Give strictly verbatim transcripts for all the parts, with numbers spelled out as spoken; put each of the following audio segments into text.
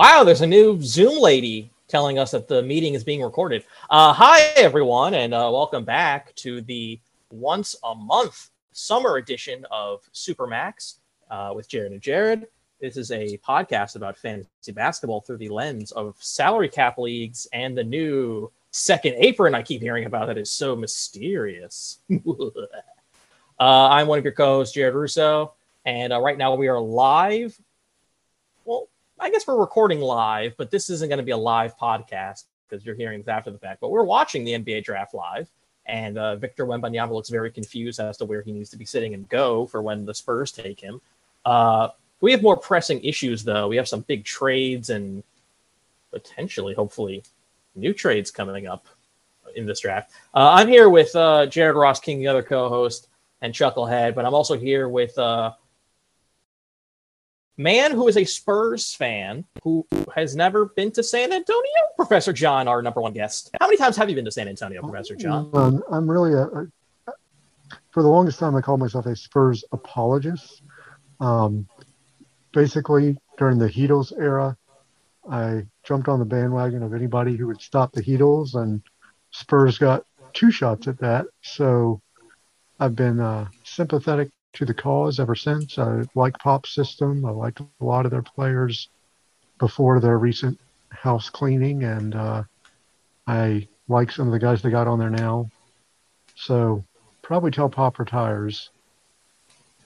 Wow, there's a new Zoom lady telling us that the meeting is being recorded. Uh, hi, everyone, and uh, welcome back to the once-a-month summer edition of Supermax uh, with Jared and Jared. This is a podcast about fantasy basketball through the lens of salary cap leagues and the new second apron I keep hearing about that is so mysterious. uh, I'm one of your co-hosts, Jared Russo, and uh, right now we are live. Well, I guess we're recording live, but this isn't going to be a live podcast because you're hearing this after the fact. But we're watching the N B A draft live, and uh, Victor Wembanyama looks very confused as to where he needs to be sitting and go for when the Spurs take him. Uh, we have more pressing issues, though. We have some big trades and potentially, hopefully, new trades coming up in this draft. Uh, I'm here with uh, Jared Ross King, the other co-host, and Chucklehead, but I'm also here with... Uh, man who is a Spurs fan who has never been to San Antonio, Professor John, our number one guest. How many times have you been to San Antonio, Professor John? Um, I'm really, a, a, for the longest time, I called myself a Spurs apologist. Um, basically, during the Heatles era, I jumped on the bandwagon of anybody who would stop the Heatles, and Spurs got two shots at that. So I've been uh, sympathetic to the cause ever since. I like Pop's system. I liked a lot of their players before their recent house cleaning, and uh, I like some of the guys they got on there now. So probably till Pop retires,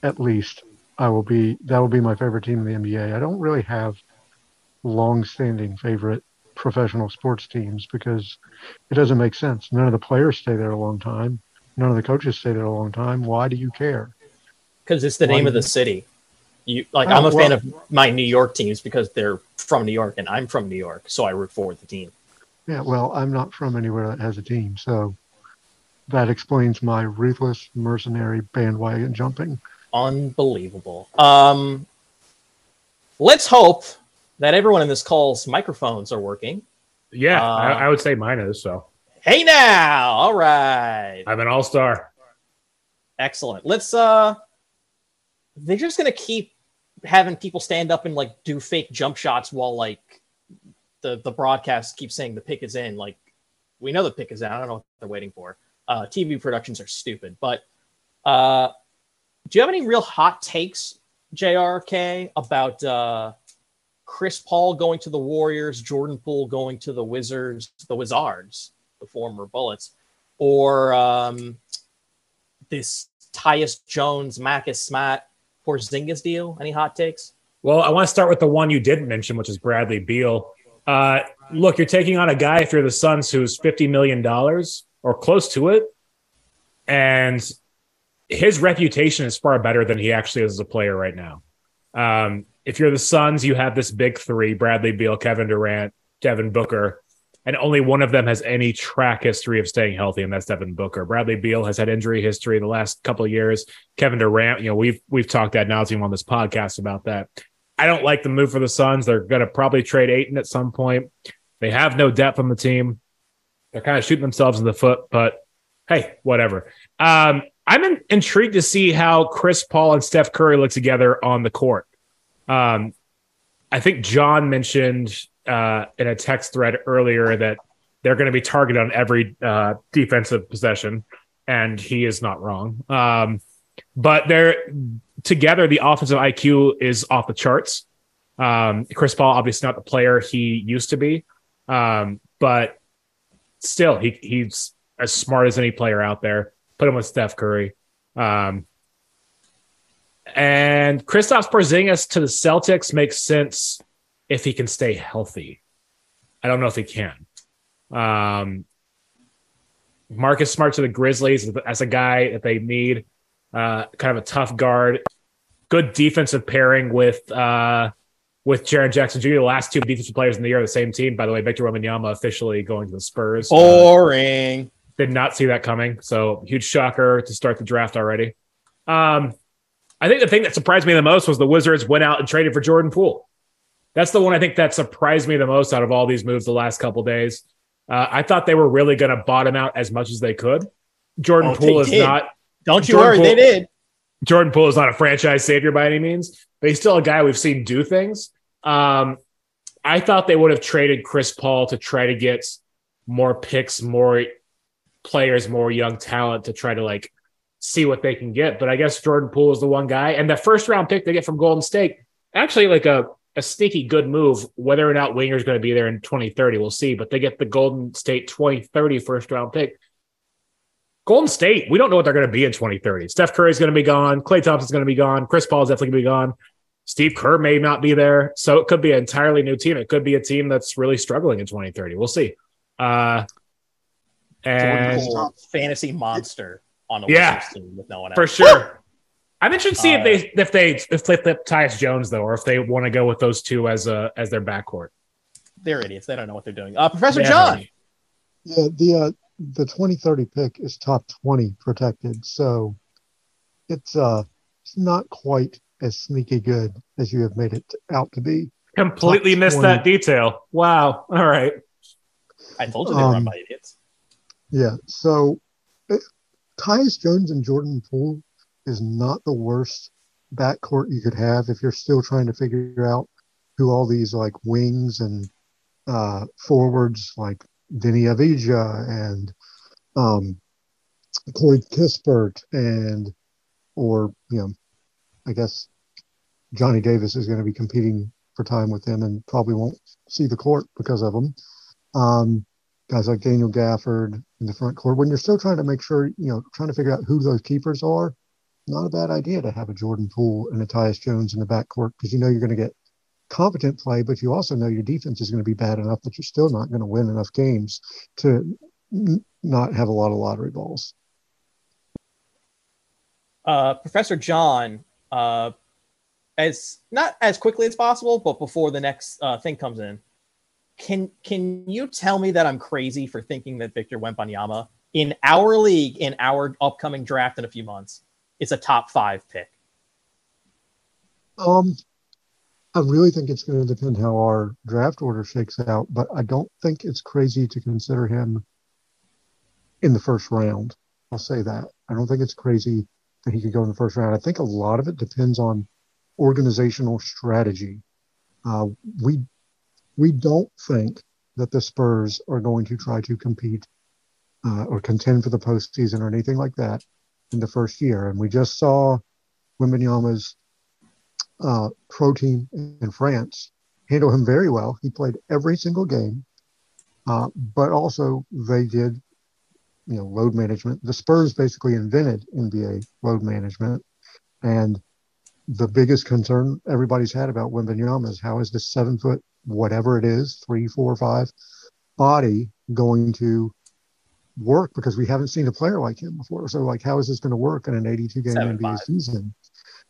at least, I will be. That will be my favorite team in the N B A. I don't really have long-standing favorite professional sports teams because it doesn't make sense. None of the players stay there a long time. None of the coaches stay there a long time. Why do you care? Because it's the name of the city. You like. I'm a fan of my New York teams because they're from New York and I'm from New York, so I root for the team. Yeah, well, I'm not from anywhere that has a team, so that explains my ruthless, mercenary bandwagon jumping. Unbelievable. Um, let's hope that everyone in this call's microphones are working. Yeah, uh, I, I would say mine is, so. Hey now! All right. I'm an all-star. Excellent. Let's... uh. They're just going to keep having people stand up and, like, do fake jump shots while, like, the, the broadcast keeps saying the pick is in. Like, we know the pick is in. I don't know what they're waiting for. Uh, T V productions are stupid. But uh, do you have any real hot takes, J R K, about uh, Chris Paul going to the Warriors, Jordan Poole going to the Wizards, the Wizards, the former Bullets, or um, this Tyus Jones, Marcus Smart, Porzingis deal? Any hot takes? Well, I want to start with the one you didn't mention, which is Bradley Beal. Uh, look, you're taking on a guy if you're the Suns who's fifty million dollars or close to it, and his reputation is far better than he actually is as a player right now. Um, if you're the Suns, you have this big three, Bradley Beal, Kevin Durant, Devin Booker, and only one of them has any track history of staying healthy, and that's Devin Booker. Bradley Beal has had injury history the last couple of years. Kevin Durant, you know, we've we've talked ad nauseum on this podcast about that. I don't like the move for the Suns. They're going to probably trade Ayton at some point. They have no depth on the team. They're kind of shooting themselves in the foot, but hey, whatever. Um, I'm in, intrigued to see how Chris Paul and Steph Curry look together on the court. Um, I think John mentioned uh, in a text thread earlier that they're going to be targeted on every uh, defensive possession, and he is not wrong. Um, but they're together, the offensive I Q is off the charts. Um, Chris Paul, obviously not the player he used to be, um, but still, he, he's as smart as any player out there. Put him with Steph Curry. Um, and Kristaps Porzingis to the Celtics makes sense if he can stay healthy. I don't know if he can. Um, Marcus Smart to the Grizzlies as a guy that they need, uh, kind of a tough guard. Good defensive pairing with uh, with Jaren Jackson Junior The last two defensive players in the year are the same team. By the way, Victor Wembanyama officially going to the Spurs. Boring. Uh, did not see that coming. So huge shocker to start the draft already. Um, I think the thing that surprised me the most was the Wizards went out and traded for Jordan Poole. That's the one I think that surprised me the most out of all these moves the last couple of days. Uh, I thought they were really going to bottom out as much as they could. Jordan oh, Poole is did. not. Don't you Jordan worry, Poole, they did. Jordan Poole is not a franchise savior by any means, but he's still a guy we've seen do things. Um, I thought they would have traded Chris Paul to try to get more picks, more players, more young talent to try to like see what they can get. But I guess Jordan Poole is the one guy. And the first round pick they get from Golden State, actually like a, a sneaky good move. Whether or not Winger's going to be there in twenty thirty, we'll see. But they get the Golden State twenty thirty first round pick. Golden State, we don't know what they're going to be in twenty thirty. Steph Curry's going to be gone. Klay Thompson's going to be gone. Chris Paul's definitely going to be gone. Steve Kerr may not be there. So it could be an entirely new team. It could be a team that's really struggling in twenty thirty. We'll see. Uh, and fantasy monster on a yeah, team with no one else. For sure. I'm interested to see uh, if they if they if they flip Tyus Jones though, or if they want to go with those two as a as their backcourt. They're idiots. They don't know what they're doing. Uh, Professor John. Yeah, the uh, the twenty thirty pick is top twenty protected, so it's uh it's not quite as sneaky good as you have made it out to be. Completely missed that detail. Wow. All right. I told you they were um, run by idiots. Yeah. So it, Tyus Jones and Jordan Poole is not the worst backcourt you could have if you're still trying to figure out who all these like wings and uh, forwards like Vinny Avdija and um, Corey Kispert and or, you know, I guess Johnny Davis is going to be competing for time with him and probably won't see the court because of him. Um, guys like Daniel Gafford in the front court. When you're still trying to make sure, you know, trying to figure out who those keepers are, not a bad idea to have a Jordan Poole and a Tyus Jones in the backcourt because you know you're going to get competent play, but you also know your defense is going to be bad enough that you're still not going to win enough games to n- not have a lot of lottery balls. Uh, Professor John, uh, as not as quickly as possible, but before the next uh, thing comes in, Can can you tell me that I'm crazy for thinking that Victor Wembanyama in our league, in our upcoming draft in a few months, is a top five pick? Um, I really think it's going to depend how our draft order shakes out, but I don't think it's crazy to consider him in the first round. I'll say that. I don't think it's crazy that he could go in the first round. I think a lot of it depends on organizational strategy. Uh, we We don't think that the Spurs are going to try to compete uh, or contend for the postseason or anything like that in the first year. And we just saw Wembanyama's uh, pro team in France handle him very well. He played every single game, uh, but also they did, you know, load management. The Spurs basically invented N B A load management, and the biggest concern everybody's had about Wembanyama is how is this seven foot whatever it is, three, four, five, body going to work because we haven't seen a player like him before. So, like, how is this going to work in an eighty-two game N B A season?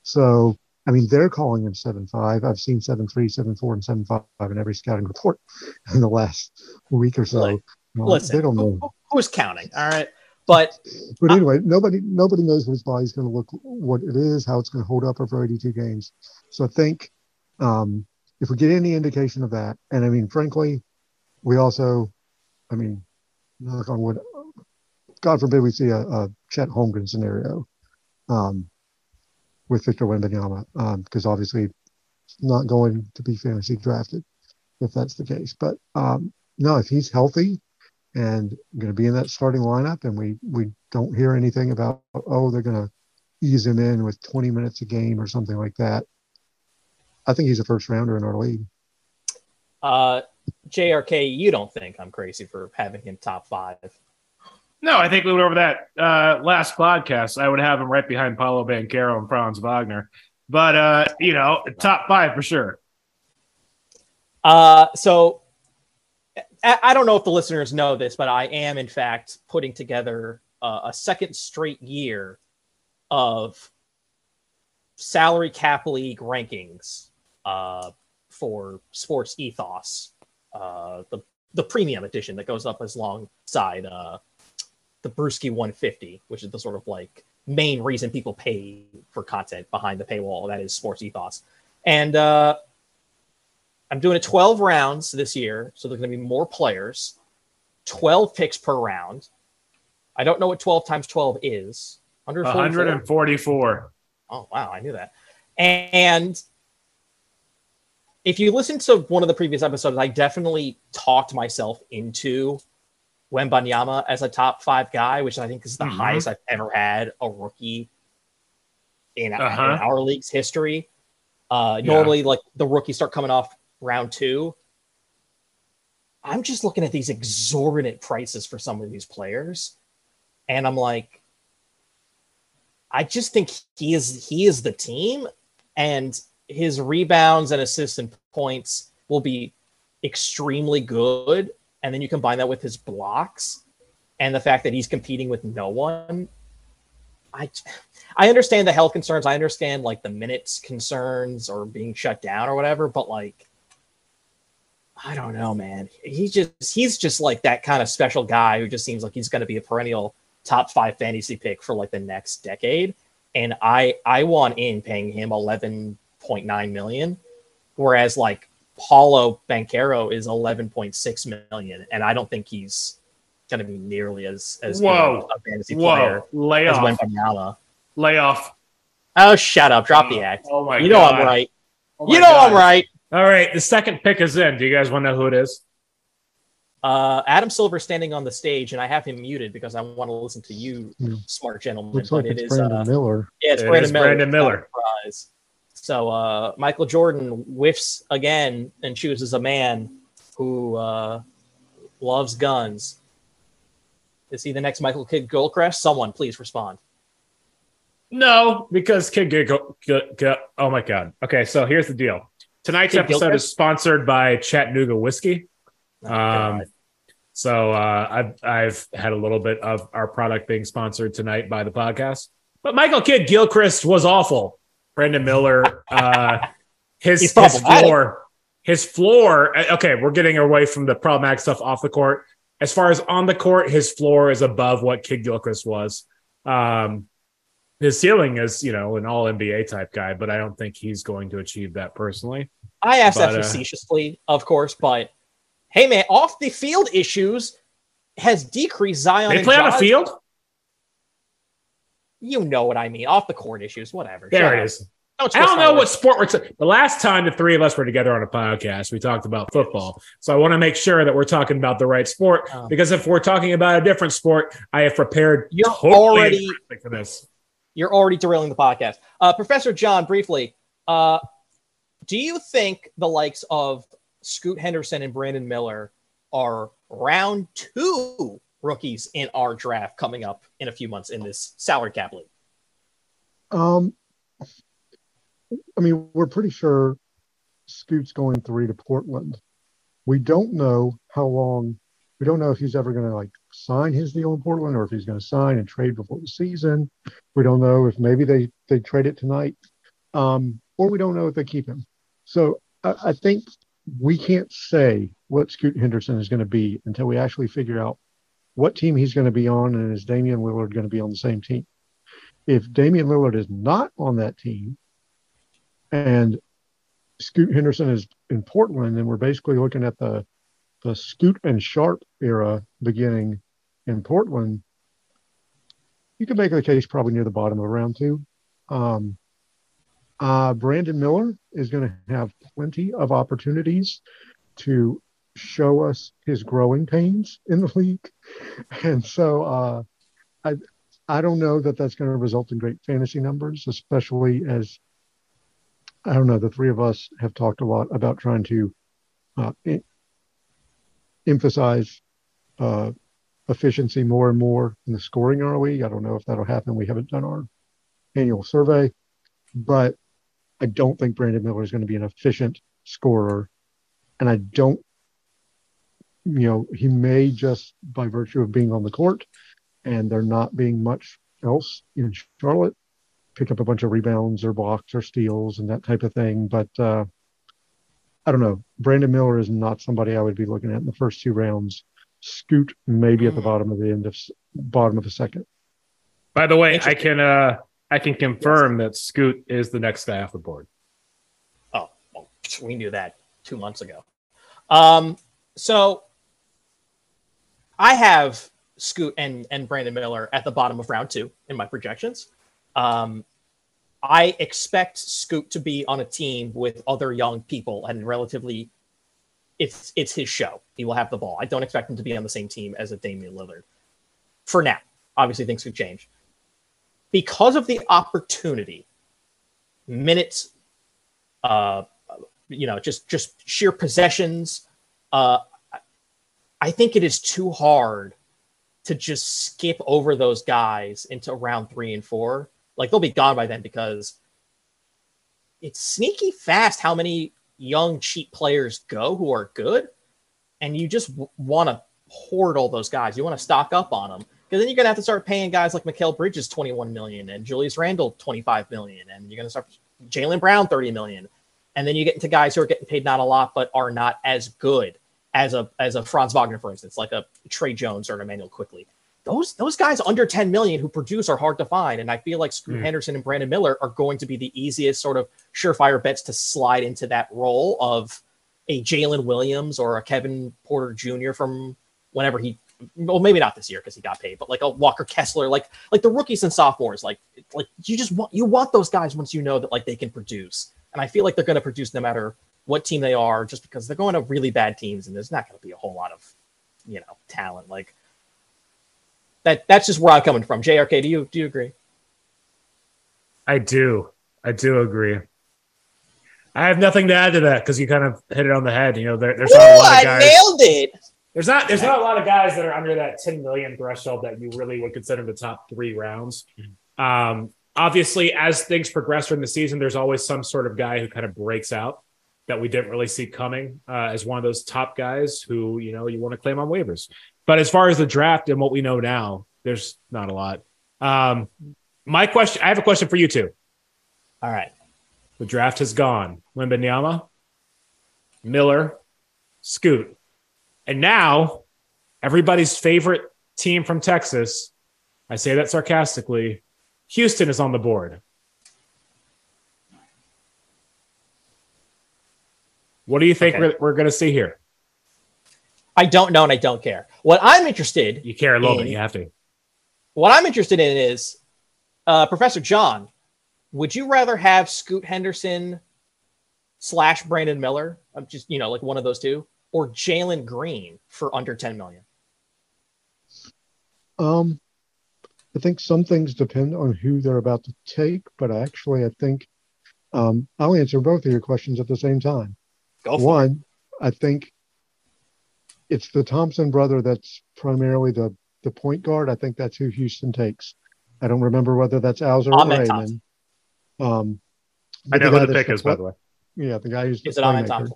So, I mean, they're calling him seven five. I've seen seven three, seven four, and seven five in every scouting report in the last week or so. Like, well, listen, they don't know. Who, who's counting? All right. But but anyway, I, nobody nobody knows what his body's going to look, what it is, how it's going to hold up over eighty-two games. So I think um, if we get any indication of that, and I mean, frankly, we also, I mean, knock on wood, God forbid we see a, a Chet Holmgren scenario um, with Victor Wembanyama, because um, obviously it's not going to be fantasy drafted if that's the case. But um, no, if he's healthy and going to be in that starting lineup, and we, we don't hear anything about, oh, they're going to ease him in with twenty minutes a game or something like that, I think he's a first rounder in our league. Uh, J R K, you don't think I'm crazy for having him top five? No, I think we went over that uh, last podcast. I would have him right behind Paolo Banchero and Franz Wagner. But, uh, you know, top five for sure. Uh, so I don't know if the listeners know this, but I am, in fact, putting together uh, a second straight year of salary cap league rankings uh, for Sports Ethos, uh, the the premium edition that goes up as alongside uh, the Brewski one fifty, which is the sort of like main reason people pay for content behind the paywall. That is Sports Ethos. And uh, I'm doing it twelve rounds this year, so there's going to be more players, twelve picks per round. I don't know what twelve times twelve is. one forty-four. one forty-four. Oh, wow, I knew that. And if you listen to one of the previous episodes, I definitely talked myself into Wembanyama as a top five guy, which I think is the mm-hmm. highest I've ever had a rookie in, uh-huh. in our league's history. Uh, yeah. Normally, like, the rookies start coming off round two. I'm just looking at these exorbitant prices for some of these players, and I'm like, I just think he is he is the team, and his rebounds and assists and points will be extremely good. And then you combine that with his blocks and the fact that he's competing with no one. I, I understand the health concerns. I understand, like, the minutes concerns or being shut down or whatever, but, like, I don't know, man. He just he's just like that kind of special guy who just seems like he's going to be a perennial top five fantasy pick for, like, the next decade. And I I want in paying him eleven point nine million, whereas, like, Paolo Banchero is eleven point six million, and I don't think he's going to be nearly as as whoa. good a fantasy whoa. player Lay as Wembanyama. Lay off. Oh, shut up! Drop oh, the act. Oh my! You know God. I'm right. Oh you know God. I'm right. All right, the second pick is in. Do you guys want to know who it is? Uh, Adam Silver standing on the stage, and I have him muted because I want to listen to you, yeah. smart gentleman. Looks but like it it's is Brandon uh, Miller. Yeah, it's it Brandon Miller. Brandon Miller. Prize. So uh, Michael Jordan whiffs again and chooses a man who uh, loves guns. Is he the next Michael Kidd-Gilchrist? Someone, please respond. No, because Kidd-Gilchrist. Oh my God. Okay, so here's the deal. Tonight's episode is sponsored by Chattanooga Whiskey. Oh, um, so uh, I've, I've had a little bit of our product being sponsored tonight by the podcast. But Michael Kidd-Gilchrist was awful. Brandon Miller, uh, his, his floor, his floor. Okay, we're getting away from the problematic stuff off the court. As far as on the court, his floor is above what Kidd-Gilchrist was. Um, His ceiling is, you know, an all N B A type guy, but I don't think he's going to achieve that personally. I asked but, that facetiously, uh, of course, but hey, man, off the field issues has decreased. Zion. They and play Josh. On a field? You know what I mean. Off the court issues, whatever. There Shut it up. Is. Don't I don't know what sport we're t- the last time the three of us were together on a podcast, we talked about football. So I want to make sure that we're talking about the right sport, um, because if we're talking about a different sport, I have prepared you're totally already for this. You're already derailing the podcast. Uh, Professor John, briefly, uh, do you think the likes of Scoot Henderson and Brandon Miller are round two rookies in our draft coming up in a few months in this salary cap league? Um, I mean, we're pretty sure Scoot's going three to Portland. We don't know how long. We don't know if he's ever going to, like, sign his deal in Portland or if he's going to sign and trade before the season. We don't know if maybe they, they trade it tonight, um, or we don't know if they keep him. So I, I think we can't say what Scoot Henderson is going to be until we actually figure out what team he's going to be on, and is Damian Lillard going to be on the same team. If Damian Lillard is not on that team and Scoot Henderson is in Portland, then we're basically looking at the the Scoot and Sharp era beginning in Portland. You could make the case probably near the bottom of round two. Um, uh, Brandon Miller is going to have plenty of opportunities to show us his growing pains in the league. And so uh, I I don't know that that's going to result in great fantasy numbers, especially as, I don't know, the three of us have talked a lot about trying to uh, it, emphasize uh, efficiency more and more in the scoring R O E. I don't know if that'll happen. We haven't done our annual survey, but I don't think Brandon Miller is going to be an efficient scorer. And I don't, you know, he may just by virtue of being on the court and there not being much else in Charlotte, pick up a bunch of rebounds or blocks or steals and that type of thing. But, uh, I don't know. Brandon Miller is not somebody I would be looking at in the first two rounds. Scoot maybe at the bottom of the end of bottom of the second. By the way, I can uh, I can confirm yes. that Scoot is the next guy off the board. Oh, well, we knew that two months ago. Um, so I have Scoot and and Brandon Miller at the bottom of round two in my projections. Um, I expect Scoot to be on a team with other young people, and relatively, it's it's his show. He will have the ball. I don't expect him to be on the same team as a Damian Lillard. For now, obviously things could change. Because of the opportunity, minutes, uh, you know, just, just sheer possessions, uh, I think it is too hard to just skip over those guys into round three and four. Like, they'll be gone by then, because it's sneaky fast how many young, cheap players go who are good, and you just w- want to hoard all those guys. You want to stock up on them, because then you're going to have to start paying guys like Mikal Bridges twenty-one million dollars and Julius Randle twenty-five million dollars, and you're going to start Jaylen Brown thirty million dollars, and then you get into guys who are getting paid not a lot but are not as good as a as a Franz Wagner, for instance, like a Tre Jones or an Emmanuel Quickley. Those those guys under ten million who produce are hard to find, and I feel like Scoot mm. Henderson and Brandon Miller are going to be the easiest sort of surefire bets to slide into that role of a Jalen Williams or a Kevin Porter Junior from whenever he, well, maybe not this year because he got paid, but like a Walker Kessler, like like the rookies and sophomores, like like you just want you want those guys once you know that like they can produce, and I feel like they're going to produce no matter what team they are, just because they're going to really bad teams and there's not going to be a whole lot of, you know, talent like. That that's just where I'm coming from. J R K, do you do you agree? I do. I do agree. I have nothing to add to that because you kind of hit it on the head. You know, there, there's Ooh, not a lot of guys. I nailed it. There's not there's not a lot of guys that are under that ten million threshold that you really would consider the top three rounds. Um, obviously, as things progress during the season, there's always some sort of guy who kind of breaks out that we didn't really see coming uh, as one of those top guys who, you know, you want to claim on waivers. But as far as the draft and what we know now, there's not a lot. Um, my question, I have a question for you two. All right. The draft has gone. Wembanyama, Miller, Scoot. And now everybody's favorite team from Texas, I say that sarcastically, Houston is on the board. What do you think okay. we're, we're going to see here? I don't know, and I don't care. What I'm interested in... You care a little in, bit, you have to. What I'm interested in is, uh, Professor John, would you rather have Scoot Henderson slash Brandon Miller, I'm just, you know, like one of those two, or Jalen Green for under ten million dollars? Um, I think some things depend on who they're about to take, but actually I think um, I'll answer both of your questions at the same time. Go for One, it. I think it's the Thompson brother that's primarily the, the point guard. I think that's who Houston takes. I don't remember whether that's Alzer or Raymond. Um, I know the who the pick the, is, by the way. Yeah, the guy who's the Is it Amen Thompson?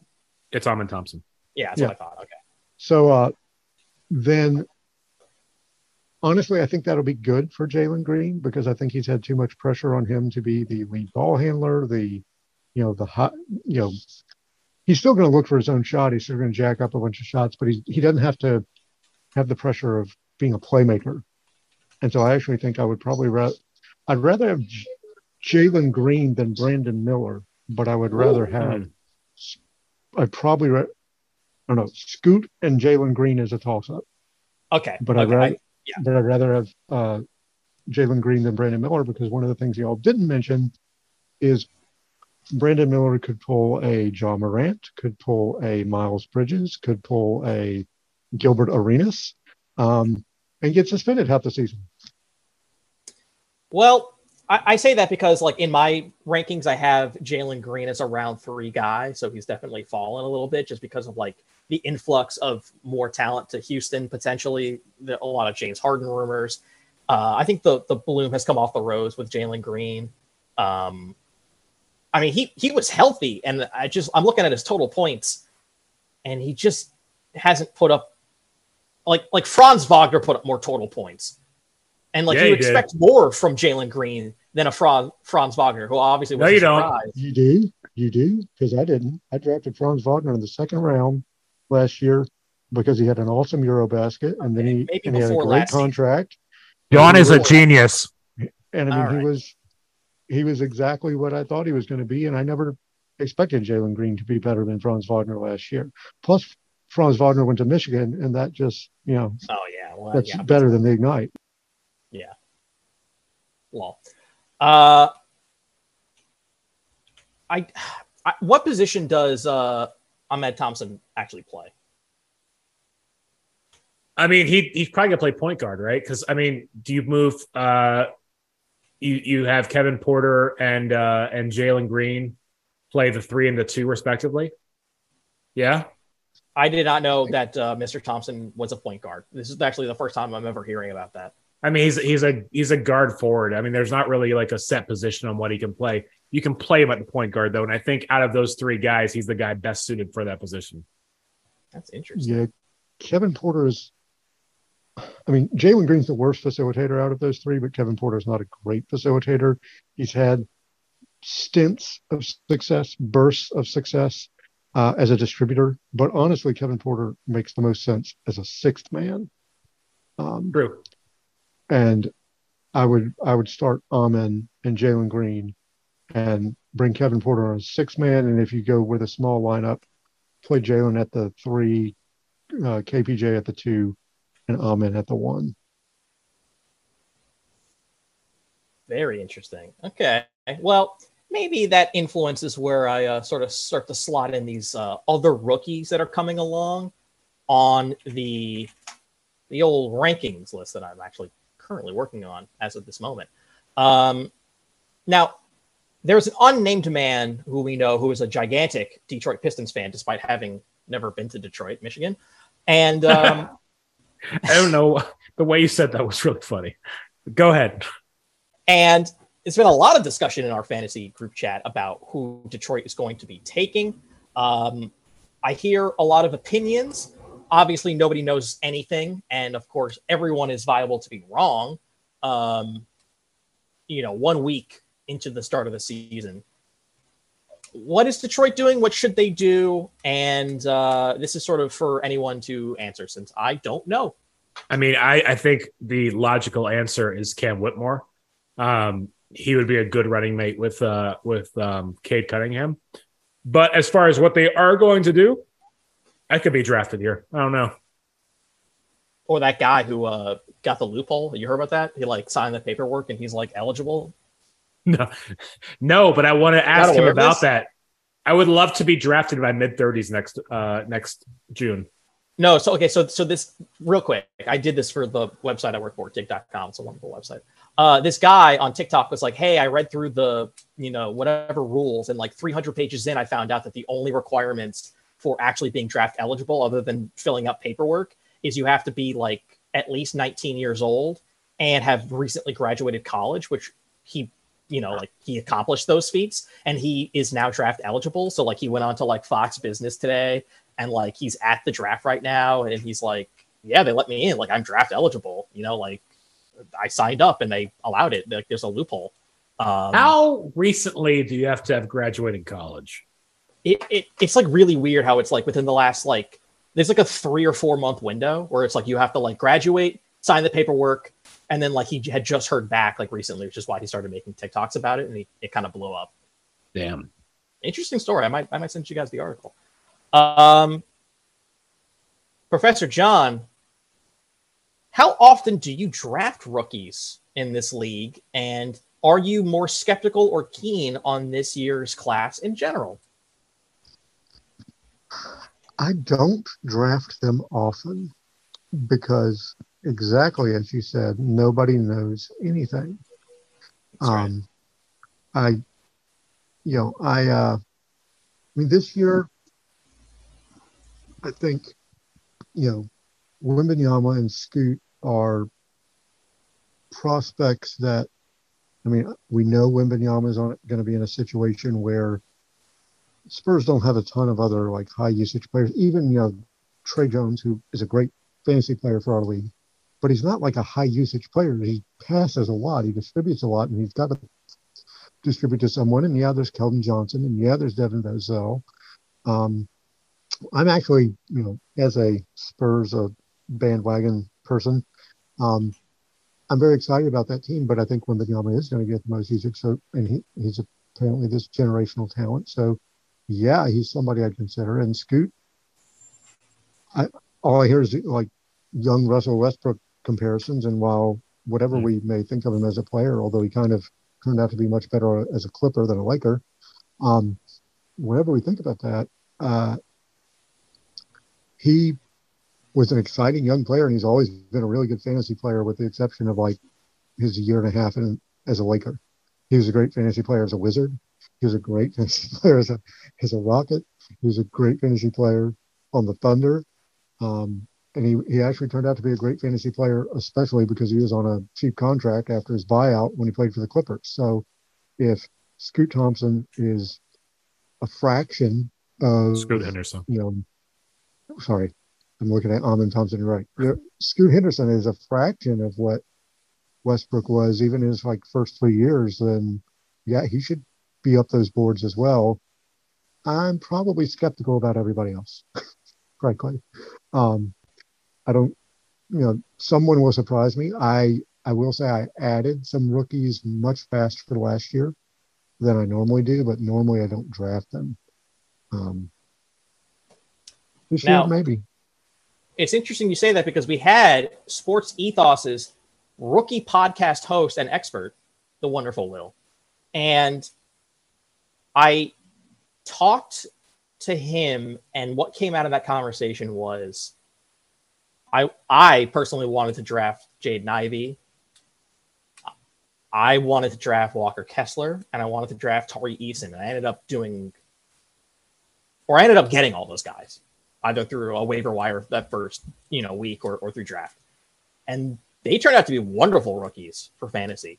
It's Amen Thompson. Yeah, that's yeah. what I thought. Okay. So uh, then, honestly, I think that'll be good for Jalen Green because I think he's had too much pressure on him to be the lead ball handler, the, you know, the hot, you know, he's still going to look for his own shot. He's still going to jack up a bunch of shots, but he he doesn't have to have the pressure of being a playmaker. And so I actually think I would probably rather I'd rather have J- Jalen Green than Brandon Miller, but I would rather Ooh, have man. I'd probably re- I don't know Scoot and Jalen Green is a toss up. Okay, but okay, I'd rather I, yeah. but I'd rather have uh, Jalen Green than Brandon Miller because one of the things y'all didn't mention is. Brandon Miller could pull a Ja Morant, could pull a Miles Bridges, could pull a Gilbert Arenas, um, and get suspended half the season. Well, I, I say that because, like, in my rankings, I have Jalen Green as a round three guy, so he's definitely fallen a little bit just because of, like, the influx of more talent to Houston, potentially. There are a lot of James Harden rumors. Uh, I think the, the bloom has come off the rose with Jalen Green. Um I mean, he he was healthy, and I just I'm looking at his total points, and he just hasn't put up like like Franz Wagner put up more total points, and like yeah, you expect did. more from Jalen Green than a Franz Franz Wagner, who obviously was no, you surprised. Don't. You do, you do, because I didn't. I drafted Franz Wagner in the second round last year because he had an awesome Eurobasket, and then he, Maybe and he had a great contract. John is a genius, and I mean All right. he was. He was exactly what I thought he was going to be, and I never expected Jalen Green to be better than Franz Wagner last year. Plus, Franz Wagner went to Michigan, and that just, you know, oh yeah, well, that's yeah, better than the Ignite. Yeah. Well, uh, I, I what position does uh, Ahmed Thompson actually play? I mean, he he's probably gonna play point guard, right? Because I mean, do you move? Uh, you you have Kevin Porter and uh, and Jalen Green play the three and the two respectively. Yeah, I did not know that uh, Mister Thompson was a point guard. This is actually the first time I'm ever hearing about that. I mean, he's he's a he's a guard forward. I mean, there's not really like a set position on what he can play. You can play him at the point guard though, and I think out of those three guys, he's the guy best suited for that position. That's interesting. Yeah, Kevin Porter is. I mean, Jalen Green's the worst facilitator out of those three, but Kevin Porter's not a great facilitator. He's had stints of success, bursts of success uh, as a distributor, but honestly, Kevin Porter makes the most sense as a sixth man. Um, True. And I would I would start Amen and Jalen Green and bring Kevin Porter on a sixth man, and if you go with a small lineup, play Jalen at the three, uh, K P J at the two, and Amen at the one. Very interesting. Okay. Well, maybe that influences where I uh, sort of start to slot in these uh, other rookies that are coming along on the the old rankings list that I'm actually currently working on as of this moment. Um, now, there's an unnamed man who we know who is a gigantic Detroit Pistons fan, despite having never been to Detroit, Michigan. And um, I don't know. The way you said that was really funny. Go ahead. And there's been a lot of discussion in our fantasy group chat about who Detroit is going to be taking. Um, I hear a lot of opinions. Obviously, nobody knows anything. And, of course, everyone is liable to be wrong. Um, you know, one week into the start of the season. What is Detroit doing? What should they do? And uh, this is sort of for anyone to answer since I don't know. I mean, I, I think the logical answer is Cam Whitmore. Um, he would be a good running mate with uh, with um, Cade Cunningham. But as far as what they are going to do, I could be drafted here. I don't know. Or that guy who uh, got the loophole. You heard about that? He like signed the paperwork and he's like eligible. No, no, but I want to ask him about this? That. I would love to be drafted in my mid thirties next uh, next June. No, so okay, so so this real quick. I did this for the website I work for, dig dot com. It's a wonderful website. Uh, this guy on TikTok was like, "Hey, I read through the you know whatever rules, and like three hundred pages in, I found out that the only requirements for actually being draft eligible, other than filling up paperwork, is you have to be like at least nineteen years old and have recently graduated college," which he. You know, like he accomplished those feats and he is now draft eligible. So like he went on to like Fox Business today and like he's at the draft right now. And he's like, yeah, they let me in. Like I'm draft eligible, you know, like I signed up and they allowed it. Like there's a loophole. Um, how recently do you have to have graduated college? It, it It's like really weird how it's like within the last, like there's like a three or four month window where it's like, you have to like graduate, sign the paperwork. And then, like, he had just heard back, like, recently, which is why he started making TikToks about it, and he, it kind of blew up. Damn. Interesting story. I might I might send you guys the article. Um, Professor John, how often do you draft rookies in this league, and are you more skeptical or keen on this year's class in general? I don't draft them often because... Exactly as you said, nobody knows anything. That's um, right. I, you know, I, uh, I mean, this year, I think, you know, Wembanyama and Scoot are prospects that, I mean, we know Wembanyama is going to be in a situation where Spurs don't have a ton of other like high usage players, even, you know, Tre Jones, who is a great fantasy player for our league. But he's not like a high usage player. He passes a lot. He distributes a lot, and he's got to distribute to someone. And yeah, there's Keldon Johnson, and yeah, there's Devin Vassell. Um, I'm actually, you know, as a Spurs a bandwagon person, um, I'm very excited about that team. But I think Wembanyama is going to get the most usage. So, and he, he's apparently this generational talent. So, yeah, he's somebody I'd consider. And Scoot, I, all I hear is like young Russell Westbrook comparisons, and while whatever we may think of him as a player, although he kind of turned out to be much better as a Clipper than a Laker, Um, whatever we think about that, uh, he was an exciting young player, and he's always been a really good fantasy player, with the exception of like his year and a half in, as a Laker. He was a great fantasy player as a Wizard. He was a great fantasy player as a, as a Rocket. He was a great fantasy player on the Thunder. Um, and he, he actually turned out to be a great fantasy player, especially because he was on a cheap contract after his buyout when he played for the Clippers. So if Scoot Thompson is a fraction of Scoot Henderson, you know, sorry, I'm looking at Amon Thompson, right. Scoot Henderson is a fraction of what Westbrook was, even in his like first three years, then yeah, he should be up those boards as well. I'm probably skeptical about everybody else, frankly. Um, I don't, you know, someone will surprise me. I, I will say I added some rookies much faster last year than I normally do, but normally I don't draft them. Um, this now, year, maybe. It's interesting you say that, because we had Sports Ethos's rookie podcast host and expert, the wonderful Lil. And I talked to him, and what came out of that conversation was I I personally wanted to draft Jaden Ivey. I wanted to draft Walker Kessler, and I wanted to draft Tari Eason. And I ended up doing, or I ended up getting all those guys, either through a waiver wire that first, you know, week or, or through draft. And they turned out to be wonderful rookies for fantasy.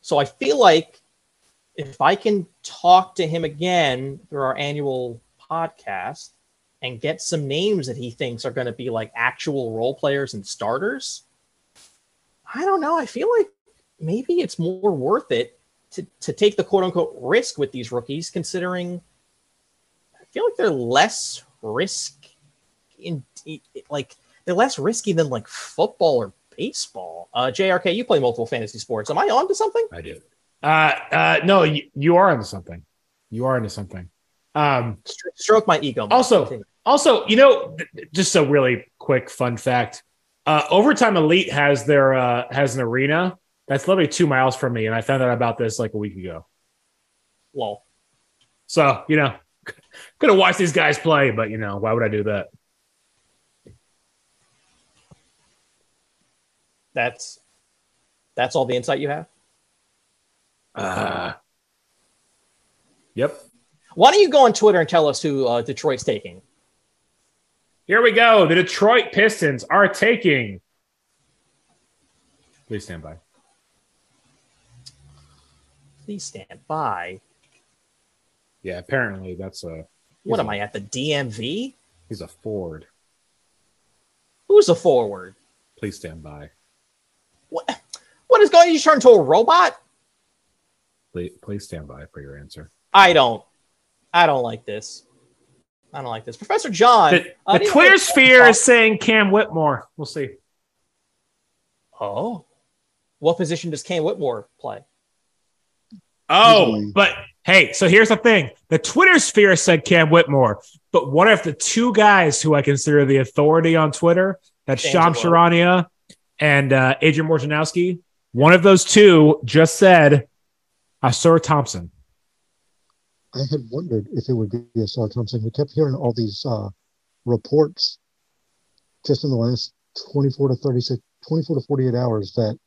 So I feel like if I can talk to him again through our annual podcast and get some names that he thinks are going to be like actual role players and starters, I don't know. I feel like maybe it's more worth it to, to take the quote-unquote risk with these rookies, considering I feel like they're less risk in like they're less risky than like football or baseball. Uh, J R K, you play multiple fantasy sports. Am I on to something? I do. Uh, uh, no, you, you are into something. You are into something. Um, Stroke my ego. Also, continue. also, you know, th- just a really quick fun fact. Uh, Overtime Elite has their uh, has an arena that's literally two miles from me, and I found out about this like a week ago. Lol. So, you know, could have watched these guys play, but, you know, why would I do that? That's that's all the insight you have? Uh, yep. Why don't you go on Twitter and tell us who uh, Detroit's taking? Here we go. The Detroit Pistons are taking. Please stand by. Please stand by. Yeah, apparently that's a. What am a, I at the D M V? He's a forward. Who's a forward? Please stand by. What? What is going on? You turn into a robot? Please, please stand by for your answer. I don't. I don't like this. I don't like this. Professor John. The, the uh, Twitter sphere is saying Cam Whitmore. We'll see. Oh. What position does Cam Whitmore play? Oh, but hey, so here's the thing. The Twitter sphere said Cam Whitmore, but what if the two guys who I consider the authority on Twitter, that's Shams Charania and uh, Adrian Wojnarowski, one of those two just said Ausar Thompson. I had wondered if it would be Ausar Thompson. We kept hearing all these uh, reports just in the last twenty-four to thirty-six, twenty-four to forty-eight hours that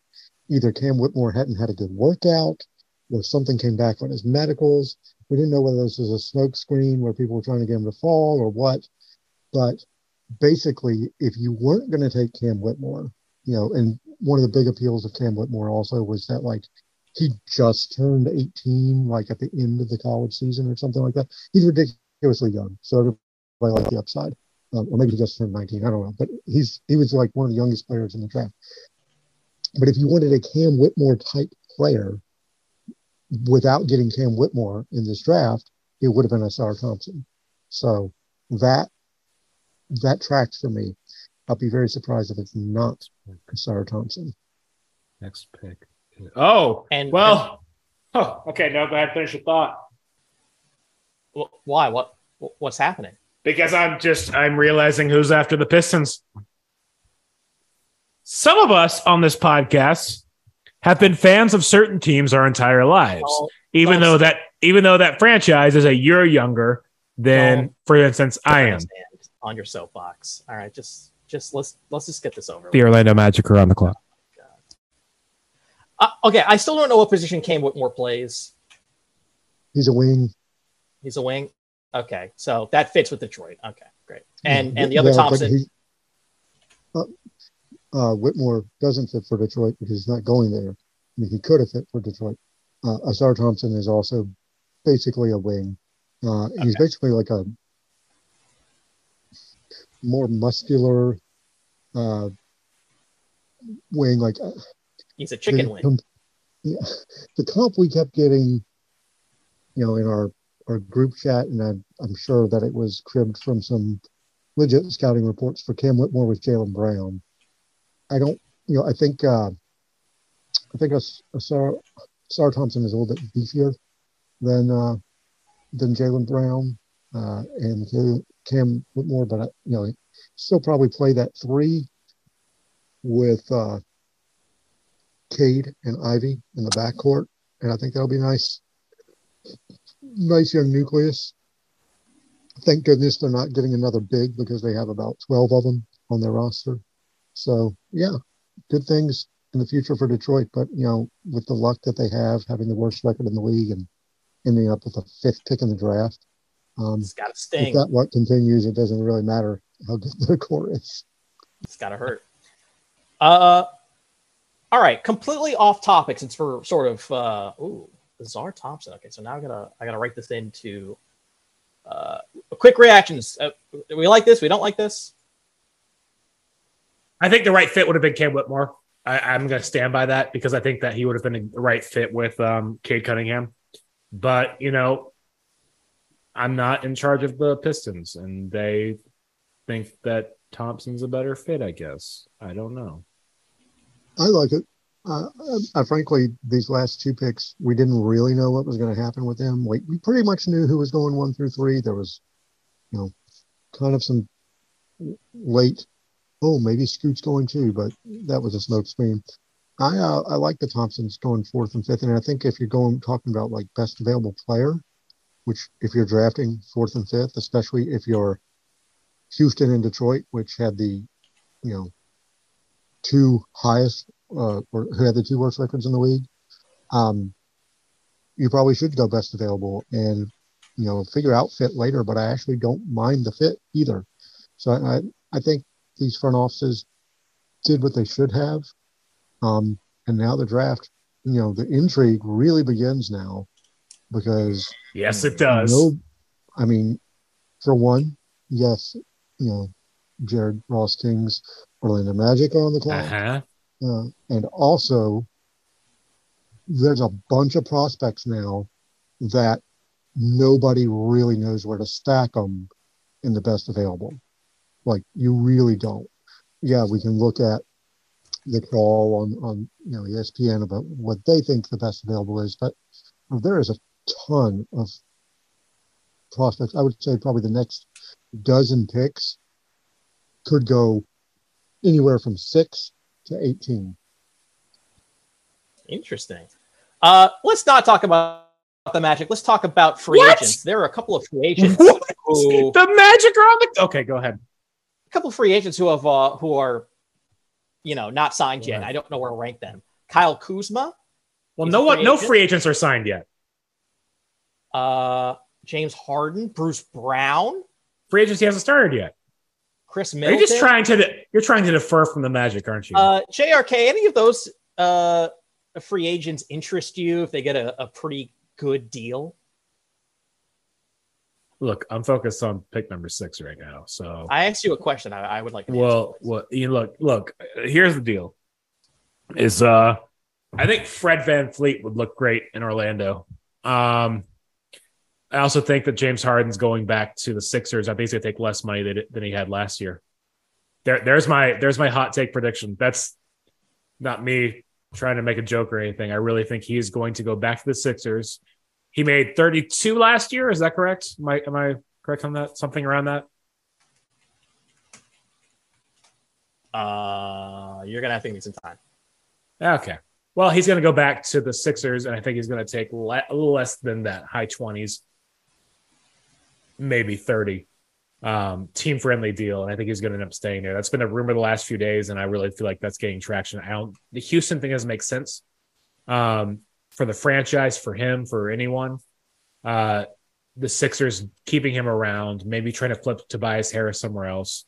either Cam Whitmore hadn't had a good workout or something came back on his medicals. We didn't know whether this was a smoke screen where people were trying to get him to fall or what. But basically, if you weren't going to take Cam Whitmore, you know, and one of the big appeals of Cam Whitmore also was that, like, he just turned eighteen, like at the end of the college season or something like that. He's ridiculously young, so everybody liked the upside. Um, or maybe he just turned nineteen. I don't know, but he's he was like one of the youngest players in the draft. But if you wanted a Cam Whitmore type player without getting Cam Whitmore in this draft, it would have been Ausar Thompson. So that that tracks for me. I'll be very surprised if it's not Ausar Thompson. Next pick. Oh, and well, and, oh, okay. No, go ahead. Finish your thought. Why? What? What's happening? Because I'm just, I'm realizing who's after the Pistons. Some of us on this podcast have been fans of certain teams our entire lives, well, even though that even though that franchise is a year younger than, oh, for instance, I am. On your soapbox. All right, just just let's let's just get this over. The Orlando Magic are on the clock. Uh, okay, I still don't know what position Cam Whitmore plays. He's a wing. He's a wing. Okay, so that fits with Detroit. Okay, great. And and the other yeah, Thompson. He, uh, uh, Whitmore doesn't fit for Detroit because he's not going there. I mean, he could have fit for Detroit. Uh, Ausar Thompson is also basically a wing. Uh, okay. He's basically like a more muscular uh, wing, like. Uh, He's a chicken wing. Um, yeah, the comp we kept getting, you know, in our, our group chat, and I'm, I'm sure that it was cribbed from some legit scouting reports for Cam Whitmore with Jaylen Brown. I don't, you know, I think uh, I think Ausar Ausar Thompson is a little bit beefier than uh, than Jaylen Brown uh, and Cam Whitmore, but I, you know, still probably play that three with. Uh, Cade and Ivy in the backcourt, and I think that'll be nice. Nice young nucleus. Thank goodness they're not getting another big because they have about twelve of them on their roster. So, yeah, good things in the future for Detroit, but, you know, with the luck that they have, having the worst record in the league and ending up with a fifth pick in the draft, um, it's got to sting. If that luck continues, it doesn't really matter how good their core is. It's got to hurt. Uh... All right, completely off topic since we're sort of uh, ooh, Ausar Thompson. Okay, so now I gotta I gotta write this into uh, quick reactions. Uh, do we like this? We don't like this. I think the right fit would have been Cam Whitmore. I, I'm gonna stand by that because I think that he would have been the right fit with um, Cade Cunningham. But you know, I'm not in charge of the Pistons, and they think that Thompson's a better fit. I guess I don't know. I like it. Uh, I, I frankly, these last two picks, we didn't really know what was going to happen with them. We, we pretty much knew who was going one through three. There was, you know, kind of some late, oh, maybe Scoot's going too, but that was a smoke screen. I uh, I like the Thompsons going fourth and fifth, and I think if you're going talking about like best available player, which if you're drafting fourth and fifth, especially if you're Houston and Detroit, which had the, you know, two highest, uh, or who had the two worst records in the league, um, you probably should go best available and, you know, figure out fit later, but I actually don't mind the fit either. So I, I think these front offices did what they should have. Um, and now the draft, you know, the intrigue really begins now because. Yes, it does. No, I mean, for one, yes, you know, Jared Ross King's Orlando Magic are on the clock. Uh-huh. Uh, and also, there's a bunch of prospects now that nobody really knows where to stack them in the best available. Like, you really don't. Yeah, we can look at the call on, on you know, E S P N about what they think the best available is, but there is a ton of prospects. I would say probably the next dozen picks could go anywhere from six to eighteen. Interesting. Uh, let's not talk about the Magic. Let's talk about free what? agents. There are a couple of free agents. What? Who, the Magic are on the. Okay, go ahead. A couple of free agents who have uh, who are, you know, not signed yet. Right. I don't know where to rank them. Kyle Kuzma. Well, no one, no free agents are signed yet. Uh, James Harden, Bruce Brown. Free agency hasn't started yet. Chris Middleton. Are you just trying to de- you're trying to defer from the Magic, aren't you? Uh, J R K, any of those uh, free agents interest you if they get a, a pretty good deal? Look, I'm focused on pick number six right now. So I asked you a question. I, I would like. An well, answer, well, you look, look. Here's the deal: is uh, I think Fred VanVleet would look great in Orlando. Um, I also think that James Harden's going back to the Sixers. I think he's going to take less money than, than he had last year. There, there's my there's my hot take prediction. That's not me trying to make a joke or anything. I really think he is going to go back to the Sixers. He made thirty-two last year. Is that correct? Am I, am I correct on that? Something around that? Uh, you're going to have to give me some time. Okay. Well, he's going to go back to the Sixers, and I think he's going to take le- less than that, high twenties, maybe thirty. Um, team-friendly deal, and I think he's going to end up staying there. That's been a rumor the last few days, and I really feel like that's getting traction. I don't, the Houston thing doesn't make sense um, for the franchise, for him, for anyone. Uh, the Sixers keeping him around, maybe trying to flip Tobias Harris somewhere else,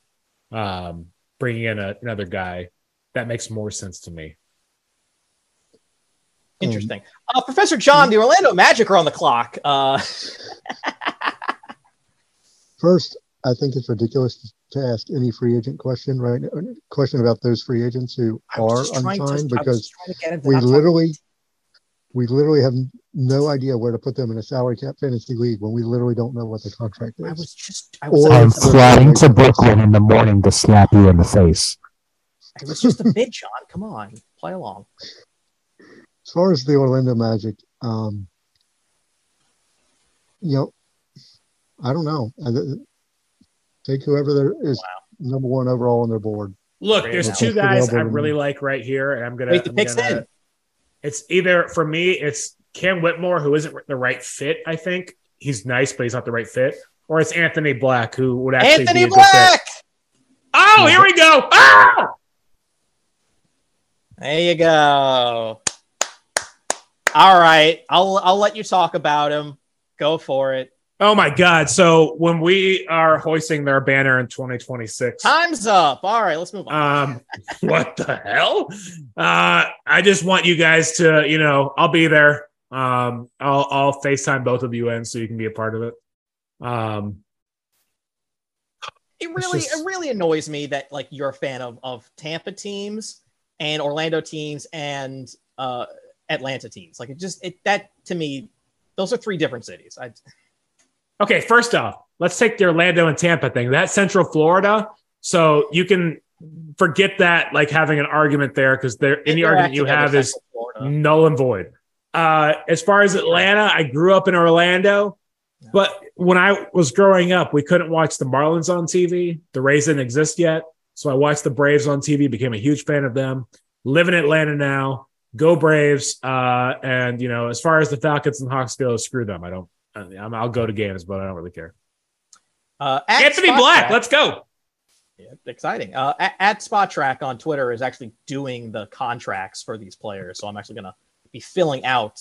um, bringing in a, another guy. That makes more sense to me. Interesting. Uh, Professor John, the Orlando Magic are on the clock. Uh... First, I think it's ridiculous to ask any free agent question, right? Question about those free agents who are unsigned, because we literally, we literally have no idea where to put them in a salary cap fantasy league when we literally don't know what the contract is. I was just, I was I'm flying to Brooklyn in the morning to slap you in the face. It was just a bid, John. Come on, play along. As far as the Orlando Magic, um, you know, I don't know. Take whoever there is wow. number one overall on their board. Look, there's now. two guys I really like right here, and I'm gonna. Wait, the I'm picks gonna, in. It's either for me, it's Cam Whitmore, who isn't the right fit. I think he's nice, but he's not the right fit. Or it's Anthony Black, who would actually Anthony be a Black. Good fit. Oh, here we go! Oh, there you go. All right, I'll I'll let you talk about him. Go for it. Oh my God! So when we are hoisting their banner in twenty twenty-six, time's up. All right, let's move on. Um, what the hell? Uh, I just want you guys to, you know, I'll be there. Um, I'll I'll FaceTime both of you in so you can be a part of it. Um, it really just... it really annoys me that like you're a fan of of Tampa teams and Orlando teams and uh. Atlanta teams. Like it just it that to me, those are three different cities. I Okay, first off, let's take the Orlando and Tampa thing. That's Central Florida. So you can forget that like having an argument there because there any argument you have is Florida. Null and void. Uh as far as Atlanta, I grew up in Orlando, no. but when I was growing up, we couldn't watch the Marlins on T V. The Rays didn't exist yet. So I watched the Braves on T V, became a huge fan of them. Live in Atlanta now. Go Braves. Uh, and, you know, as far as the Falcons and Hawks go, screw them. I don't, I'm, I'll go to games, but I don't really care. Uh, Anthony Black, let's go. Yeah, exciting. Uh, at, at Spot Track on Twitter is actually doing the contracts for these players. So I'm actually going to be filling out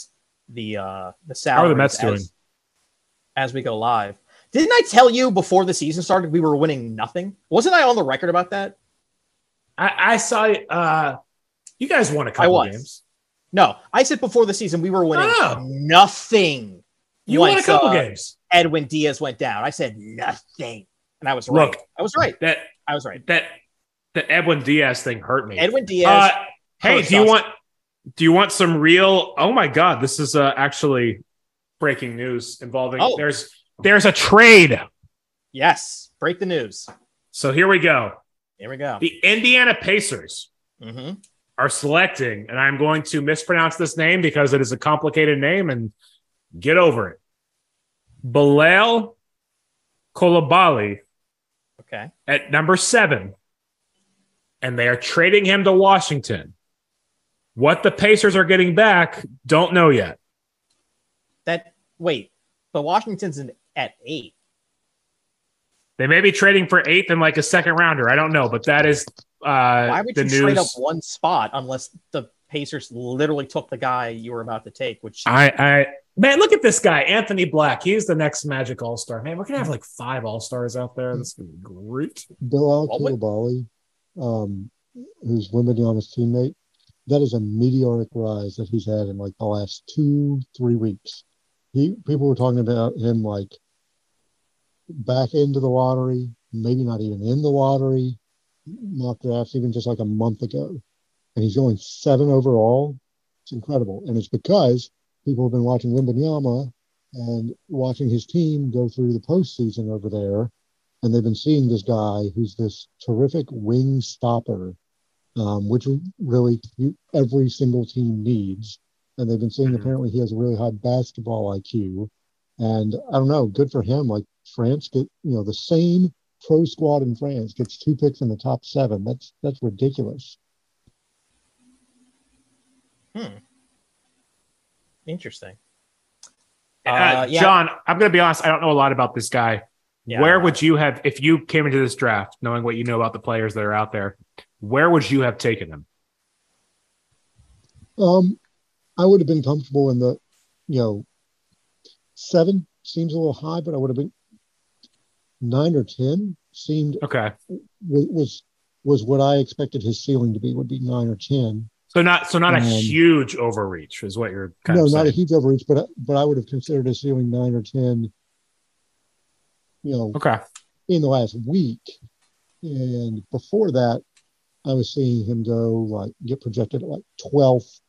the, uh, the salaries. How are the Mets as, doing? As we go live. Didn't I tell you before the season started, we were winning nothing? Wasn't I on the record about that? I, I saw, uh, you guys won a couple games. No, I said before the season we were winning oh. nothing. You once, won a couple uh, games. Edwin Diaz went down. I said nothing, and I was right. Look, I was right. That I was right. That the Edwin Diaz thing hurt me. Edwin Diaz. Uh, hey, do you want? Do you want some real? Oh my God, this is uh, actually breaking news involving. Oh. There's there's a trade. Yes, break the news. So here we go. Here we go. The Indiana Pacers. Mm-hmm. Are selecting, and I'm going to mispronounce this name because it is a complicated name, and get over it. Bilal Coulibaly, okay, at number seven, and they are trading him to Washington. What the Pacers are getting back, don't know yet. That wait, but Washington's in, at eight. They may be trading for eighth and like a second rounder. I don't know, but that is. Uh, Why would you news... trade up one spot unless the Pacers literally took the guy you were about to take? Which I, I man, look at this guy, Anthony Black. He's the next Magic All Star. Man, we're gonna have like five All Stars out there. This is gonna be great. Bilal Coulibaly, um, who's Wembanyama's teammate. That is a meteoric rise that he's had in like the last two, three weeks. He people were talking about him like back into the lottery, maybe not even in the lottery. Mock drafts even just like a month ago, and he's going seven overall. It's incredible, and it's because people have been watching Wembanyama and watching his team go through the postseason over there, and they've been seeing this guy who's this terrific wing stopper, um, which really every single team needs, and they've been seeing mm-hmm. apparently he has a really high basketball I Q, and I don't know, good for him. Like France, get you know the same. Pro squad in France gets two picks in the top seven. That's that's ridiculous. Hmm. Interesting. Uh, uh, yeah. John, I'm going to be honest. I don't know a lot about this guy. Yeah. Where would you have, if you came into this draft, knowing what you know about the players that are out there, where would you have taken him? Um, I would have been comfortable in the, you know, seven seems a little high, but I would have been nine or ten seemed okay. Was was what I expected his ceiling to be would be nine or ten. So not so not um, a huge overreach is what you're kind no, of saying. No, not a huge overreach, but but I would have considered his ceiling nine or ten. You know, okay. In the last week, and before that, I was seeing him go like get projected at like twelfth,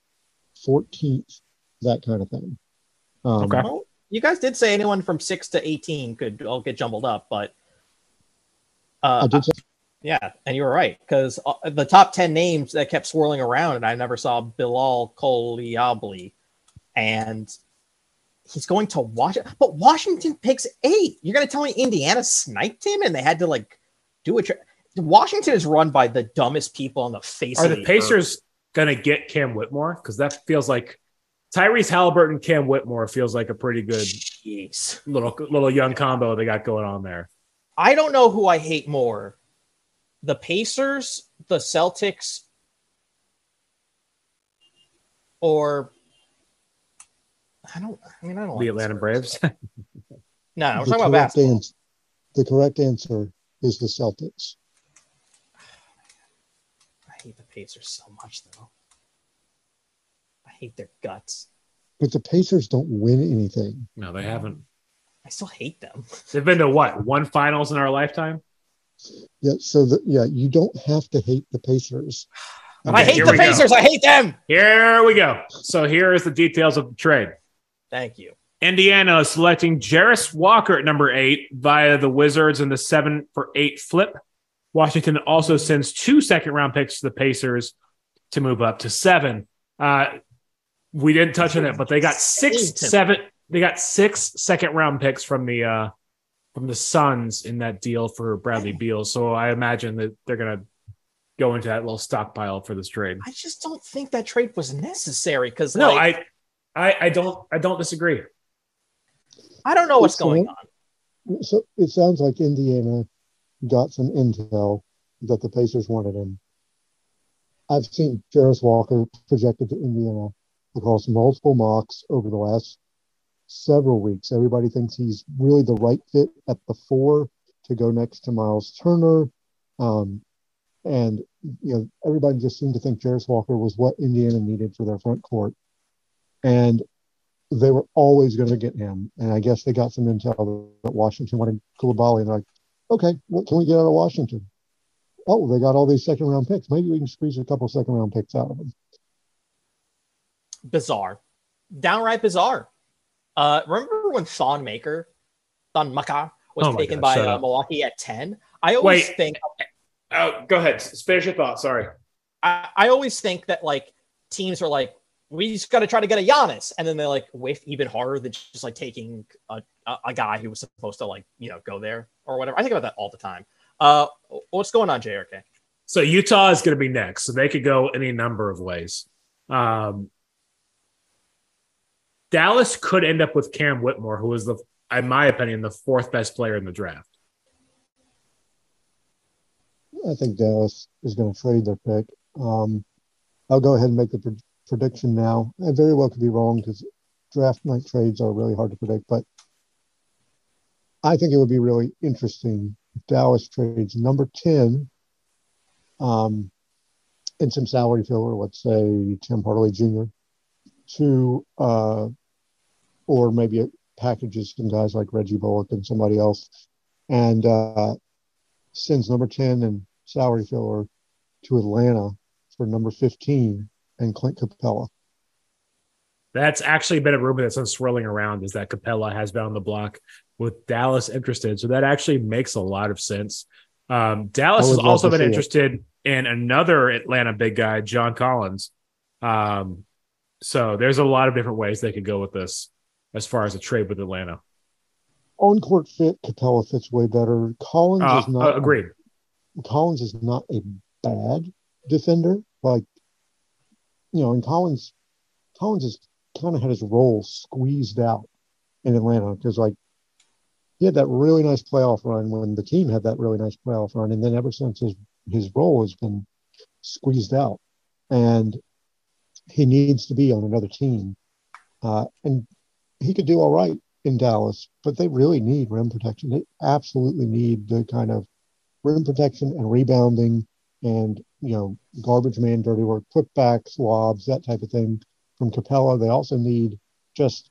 fourteenth, that kind of thing. Um, okay. Well, you guys did say anyone from six to eighteen could all get jumbled up, but uh, I did say- yeah, and you were right because uh, the top ten names that kept swirling around, and I never saw Bilal Coulibaly, and he's going to Washington, but Washington picks eight. You're going to tell me Indiana sniped him, and they had to like do a. Tra- Washington is run by the dumbest people on the face. Are of the, the Pacers earth. Gonna get Cam Whitmore? Because that feels like Tyrese Halliburton, Cam Whitmore feels like a pretty good Jeez. little little young combo they got going on there. I don't know who I hate more: the Pacers, the Celtics, or I don't. I mean, I don't. The like Atlanta Braves. No, we're the talking about basketball. Answer, the correct answer is the Celtics. I hate the Pacers so much, though. I hate their guts. But the Pacers don't win anything. No, they haven't. I still hate them. They've been to what? One finals in our lifetime? Yeah, so the, yeah, you don't have to hate the Pacers. Okay, I hate the Pacers. Go. I hate them. Here we go. So here is the details of the trade. Thank you. Indiana is selecting Jarace Walker at number eight via the Wizards in the seven for eight flip. Washington also sends two second-round picks to the Pacers to move up to seven. Uh, we didn't touch on it, but they got six, seven. They got six second-round picks from the uh, from the Suns in that deal for Bradley Beal. So I imagine that they're going to go into that little stockpile for this trade. I just don't think that trade was necessary because no, like, I, I, I don't, I don't disagree. I don't know what's so, going on. So it sounds like Indiana got some intel that the Pacers wanted him. I've seen Jarace Walker projected to Indiana across multiple mocks over the last several weeks. Everybody thinks he's really the right fit at the four to go next to Miles Turner. Um, and, you know, everybody just seemed to think Jarace Walker was what Indiana needed for their front court. And they were always going to get him. And I guess they got some intel that Washington wanted Coulibaly, and they're like, okay, what can we get out of Washington? Oh, they got all these second-round picks. Maybe we can squeeze a couple second-round picks out of them. Bizarre. Downright bizarre. Uh, remember when Thon Maker, Thon Maka, was oh taken God, by uh, Milwaukee at ten? I always Wait. think... Oh, go ahead. Finish your thought. Sorry. I, I always think that, like, teams are like, we just got to try to get a Giannis. And then they, like, whiff even harder than just, like, taking a, a, a guy who was supposed to, like, you know, go there. Or whatever. I think about that all the time. Uh, what's going on, J R K? So Utah is going to be next. So they could go any number of ways. Um, Dallas could end up with Cam Whitmore, who is, the, in my opinion, the fourth best player in the draft. I think Dallas is going to trade their pick. Um, I'll go ahead and make the pred- prediction now. I very well could be wrong because draft night trades are really hard to predict, but I think it would be really interesting if Dallas trades number ten um, and some salary filler, let's say Tim Hardaway Junior, to, uh, or maybe it packages some guys like Reggie Bullock and somebody else, and uh, sends number ten and salary filler to Atlanta for number fifteen and Clint Capella. That's actually been a rumor that's been swirling around, is that Capella has been on the block with Dallas interested. So that actually makes a lot of sense. Um, Dallas has also been interested it. in another Atlanta big guy, John Collins. Um, so there's a lot of different ways they could go with this as far as a trade with Atlanta. On-court fit, Capella fits way better. Collins uh, is not uh, agreed. Collins is not a bad defender. Like, you know, and Collins Collins has kind of had his role squeezed out in Atlanta because, like, he had that really nice playoff run when the team had that really nice playoff run. And then ever since, his, his role has been squeezed out. And he needs to be on another team. Uh, and he could do all right in Dallas, but they really need rim protection. They absolutely need the kind of rim protection and rebounding and, you know, garbage man, dirty work, putbacks, lobs, that type of thing from Capella. They also need just,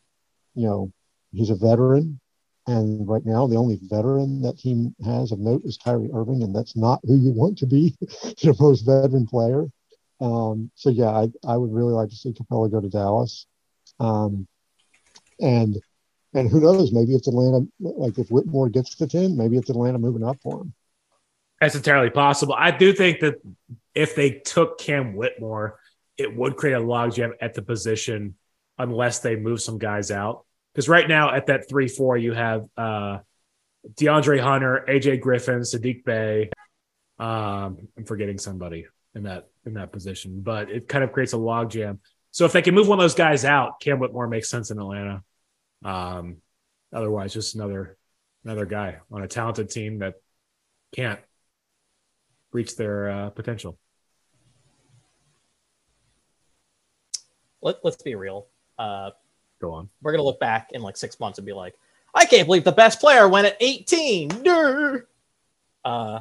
you know, he's a veteran. And right now, the only veteran that team has of note is Kyrie Irving, and that's not who you want to be your most veteran player. Um, so, yeah, I, I would really like to see Capella go to Dallas. Um, and and who knows, maybe it's Atlanta, like if Whitmore gets to ten, maybe it's Atlanta moving up for him. That's entirely possible. I do think that if they took Cam Whitmore, it would create a logjam at the position unless they move some guys out. Because right now at that three four, you have uh, DeAndre Hunter, A J Griffin, Sadiq Bey. Um, I'm forgetting somebody in that in that position, but it kind of creates a logjam. So if they can move one of those guys out, Cam Whitmore makes sense in Atlanta. Um, otherwise, just another another guy on a talented team that can't reach their uh, potential. Let, let's be real. Uh, Go on. We're going to look back in like six months and be like, I can't believe the best player went at eighteen. Uh,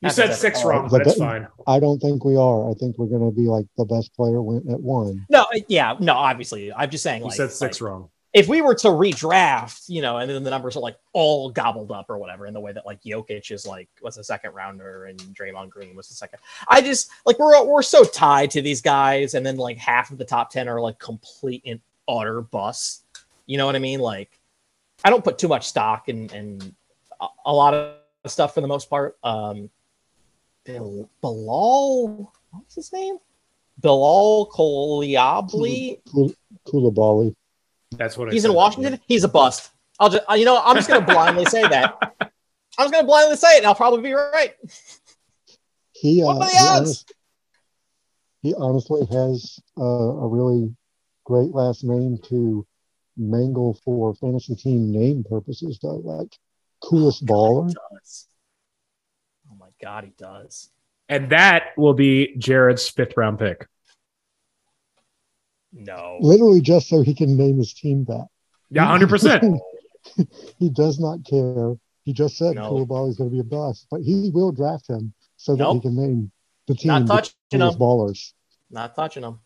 you said six wrong, but that's fine. I don't think we are. I think we're going to be like the best player went at one. No, yeah, no, obviously. I'm just saying. You said six wrong. If we were to redraft, you know, and then the numbers are like all gobbled up or whatever in the way that like Jokic is like, what's the second rounder and Draymond Green was the second. I just like we're we're so tied to these guys. And then like half of the top ten are like complete and utter bust. You know what I mean? Like I don't put too much stock in, in a lot of stuff for the most part. Um, Bil- Bilal, what's his name? Bilal Coulibaly. Coulibaly. That's what he's in Washington. He's a bust. I'll just, you know, I'm just going to blindly say that. I'm just going to blindly say it, and I'll probably be right. He, uh, he, honest, he honestly has uh, a really great last name to mangle for fantasy team name purposes, though. Like coolest oh, baller. Oh my God, he does. And that will be Jared's fifth round pick. No. Literally just so he can name his team back. Yeah, one hundred percent. He does not care. He just said no. Coulibaly is going to be a bust, but he will draft him so that nope. he can name the team. Not touching him. Ballers. Not touching him.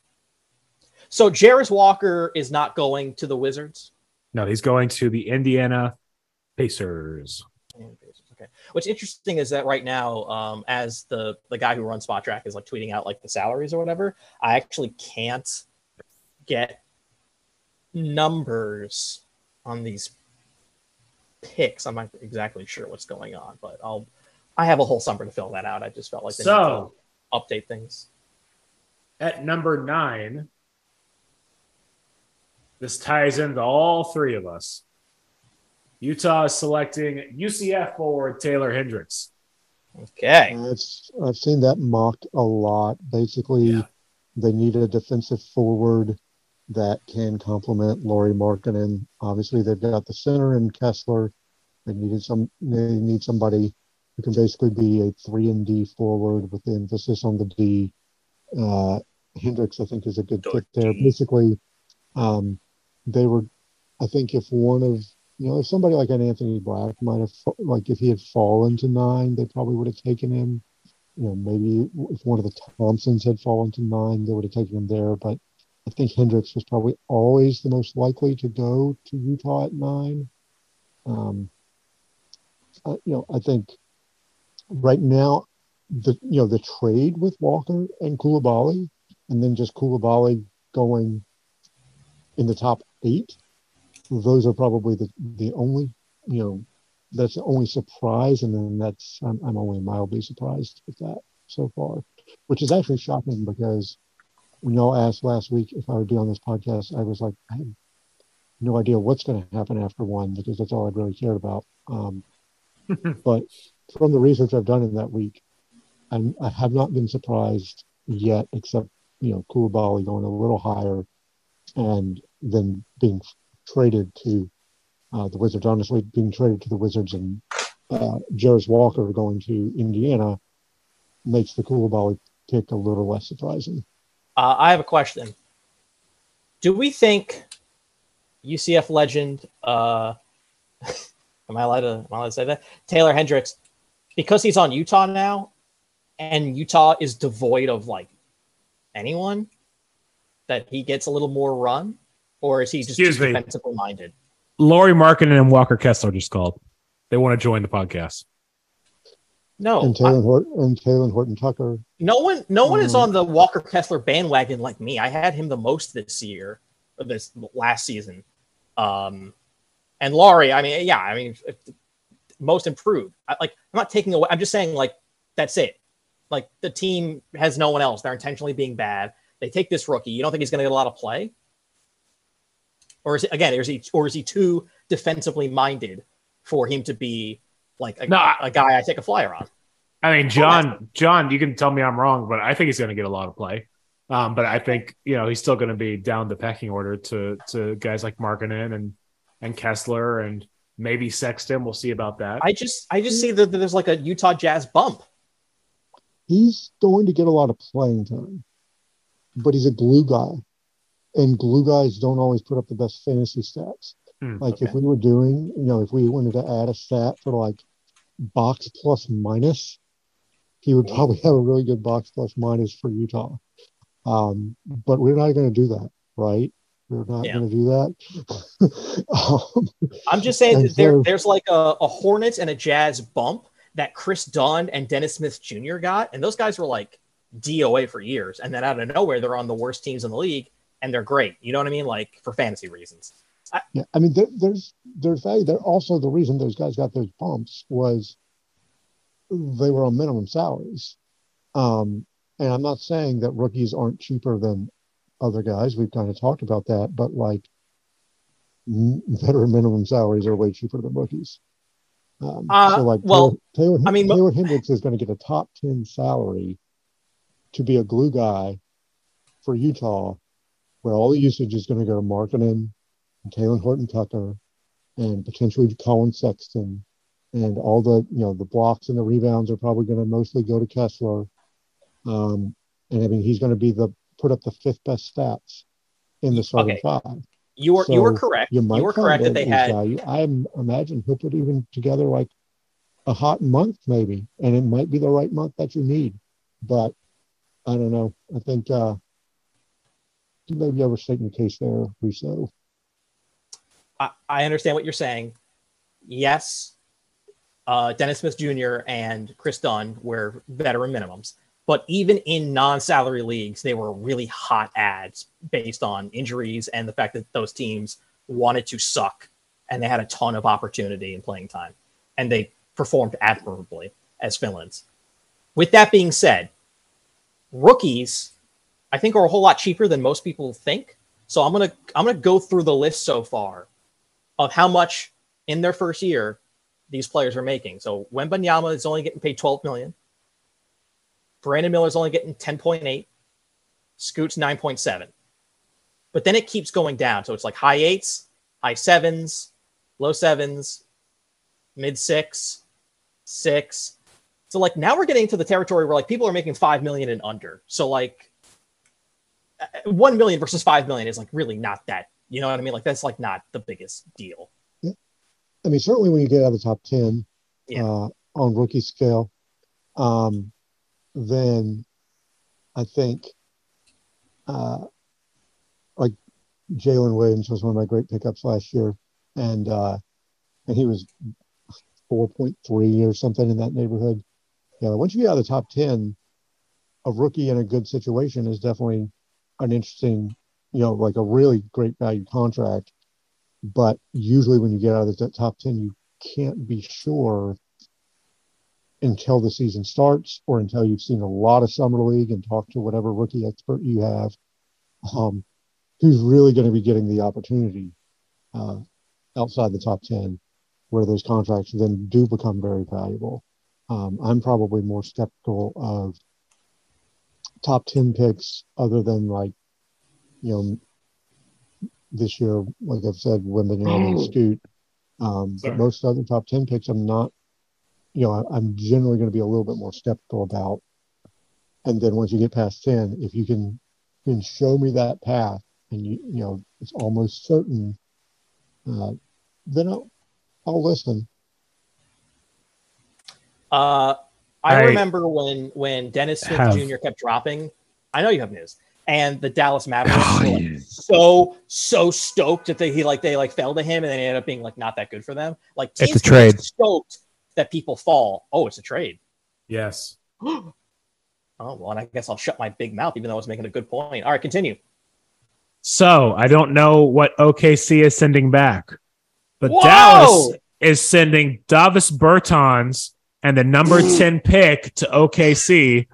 So Jarace Walker is not going to the Wizards? No, he's going to the Indiana Pacers. Indiana Pacers. Okay. What's interesting is that right now, um, as the, the guy who runs SpotTrack is like tweeting out like the salaries or whatever, I actually can't get numbers on these picks. I'm not exactly sure what's going on, but I'll I have a whole summer to fill that out. I just felt like they so need to update things. At number nine, this ties into all three of us. Utah is selecting U C F forward Taylor Hendricks. Okay. It's, I've seen that mocked a lot. Basically, yeah. They need a defensive forward that can complement Lauri Markkanen. Obviously, they've got the center in Kessler. They needed some. They need somebody who can basically be a three and D forward with the emphasis on the D. Uh, Hendricks, I think, is a good pick there. Basically, um, they were. I think if one of you know, if somebody like an Anthony Black might have like if he had fallen to nine, they probably would have taken him. You know, maybe if one of the Thompsons had fallen to nine, they would have taken him there. But I think Hendricks was probably always the most likely to go to Utah at nine. Um, I, you know, I think right now, the you know the trade with Walker and Coulibaly, and then just Coulibaly going in the top eight, those are probably the, the only, you know, that's the only surprise. And then that's, I'm, I'm only mildly surprised with that so far, which is actually shocking because when y'all asked last week if I would be on this podcast, I was like, I have no idea what's going to happen after one because that's all I'd really cared about. Um, but from the research I've done in that week, I'm, I have not been surprised yet, except, you know, Coulibaly going a little higher and then being traded to uh, the Wizards, honestly, being traded to the Wizards and uh, Jarace Walker going to Indiana makes the Coulibaly pick a little less surprising. Uh, I have a question. Do we think U C F legend, uh, am I allowed to, am I allowed to say that? Taylor Hendricks, because he's on Utah now, and Utah is devoid of, like, anyone, that he gets a little more run? Or is he just defensively minded? Lauri Markkanen and Walker Kessler just called. They want to join the podcast. No. And Taylor Hort- and Taylor Horton Tucker. No one no one um, is on the Walker Kessler bandwagon like me. I had him the most this year, or this last season. Um, and Lauri, I mean, yeah, I mean, most improved. I, like, I'm not taking away. I'm just saying, like, that's it. Like, the team has no one else. They're intentionally being bad. They take this rookie. You don't think he's going to get a lot of play? Or is it, again, is he, or is he too defensively minded for him to be like a, no, a guy I take a flyer on? I mean, John, John, you can tell me I'm wrong, but I think he's going to get a lot of play. Um, but I think, you know, he's still going to be down the pecking order to to guys like Markkanen and and Kessler and maybe Sexton. We'll see about that. I just I just see that there's like a Utah Jazz bump. He's going to get a lot of playing time, but he's a glue guy, and glue guys don't always put up the best fantasy stats. Mm, like okay. If we were doing, you know, if we wanted to add a stat for like box plus minus, he would probably have a really good box plus minus for Utah. Um, but we're not going to do that, right? We're not yeah. going to do that. um, I'm just saying that there, so, there's like a, a Hornets and a Jazz bump that Chris Dunn and Dennis Smith Junior got, and those guys were like D O A for years, and then out of nowhere they're on the worst teams in the league and they're great, you know what I mean, like for fantasy reasons. I, yeah I mean there, there's there's value there. Also, the reason those guys got those bumps was they were on minimum salaries, um and I'm not saying that rookies aren't cheaper than other guys, we've kind of talked about that, but like n- veteran minimum salaries are way cheaper than rookies. Um, uh, so like well Taylor, Taylor, I mean, Taylor Hendricks is going to get a top ten salary to be a glue guy for Utah, where all the usage is going to go to Markkanen and Taylor Horton Tucker and potentially Colin Sexton, and all the, you know, the blocks and the rebounds are probably going to mostly go to Kessler. Um, and I mean, he's going to be the, put up the fifth best stats in the starting okay. five. You are, so you were correct. You, you were correct that they had, value. I imagine he'll put even together like a hot month maybe, and it might be the right month that you need, but I don't know. I think uh, you may be overstating the case there, Russo. I, I understand what you're saying. Yes, uh, Dennis Smith Junior and Chris Dunn were veteran minimums. But even in non-salary leagues, they were really hot ads based on injuries and the fact that those teams wanted to suck and they had a ton of opportunity and playing time. And they performed admirably as fill-ins. With that being said, rookies, I think, are a whole lot cheaper than most people think. So I'm gonna I'm gonna go through the list so far of how much in their first year these players are making. So Wembanyama is only getting paid twelve million dollars. Brandon Miller is only getting ten point eight. Scoot's nine point seven. But then it keeps going down. So it's like high eights, high sevens, low sevens, mid six, six. So, like, now we're getting to the territory where, like, people are making five million dollars and under. So, like, one million dollars versus five million dollars is, like, really not that. You know what I mean? Like, that's, like, not the biggest deal. Yeah. I mean, certainly when you get out of the top ten yeah. uh, on rookie scale, um, then I think, uh, like, Jalen Williams was one of my great pickups last year. And, uh, and he was four point three or something in that neighborhood. Yeah, once you get out of the top ten, a rookie in a good situation is definitely an interesting, you know, like a really great value contract. But usually when you get out of the top ten, you can't be sure until the season starts or until you've seen a lot of summer league and talked to whatever rookie expert you have, um, who's really going to be getting the opportunity uh, outside the top ten, where those contracts then do become very valuable. Um, I'm probably more skeptical of top ten picks other than, like, you know, this year, like I've said, Wembanyama and Scoot. Um, but most other top ten picks, I'm not, you know, I, I'm generally going to be a little bit more skeptical about. And then once you get past ten, if you can, you can show me that path, and you, you know, it's almost certain, uh, then I'll, I'll listen. Uh, I, I remember when, when Dennis Smith have... Junior kept dropping. I know you have news. And the Dallas Mavericks oh, were like yeah. so so stoked that they he like they like fell to him, and then it ended up being like not that good for them. Like it's a trade. Stoked that people fall. Oh, it's a trade. Yes. Oh well, and I guess I'll shut my big mouth, even though I was making a good point. All right, continue. So I don't know what O K C is sending back, but Whoa! Dallas is sending Davis Bertans and the number ten pick to O K C,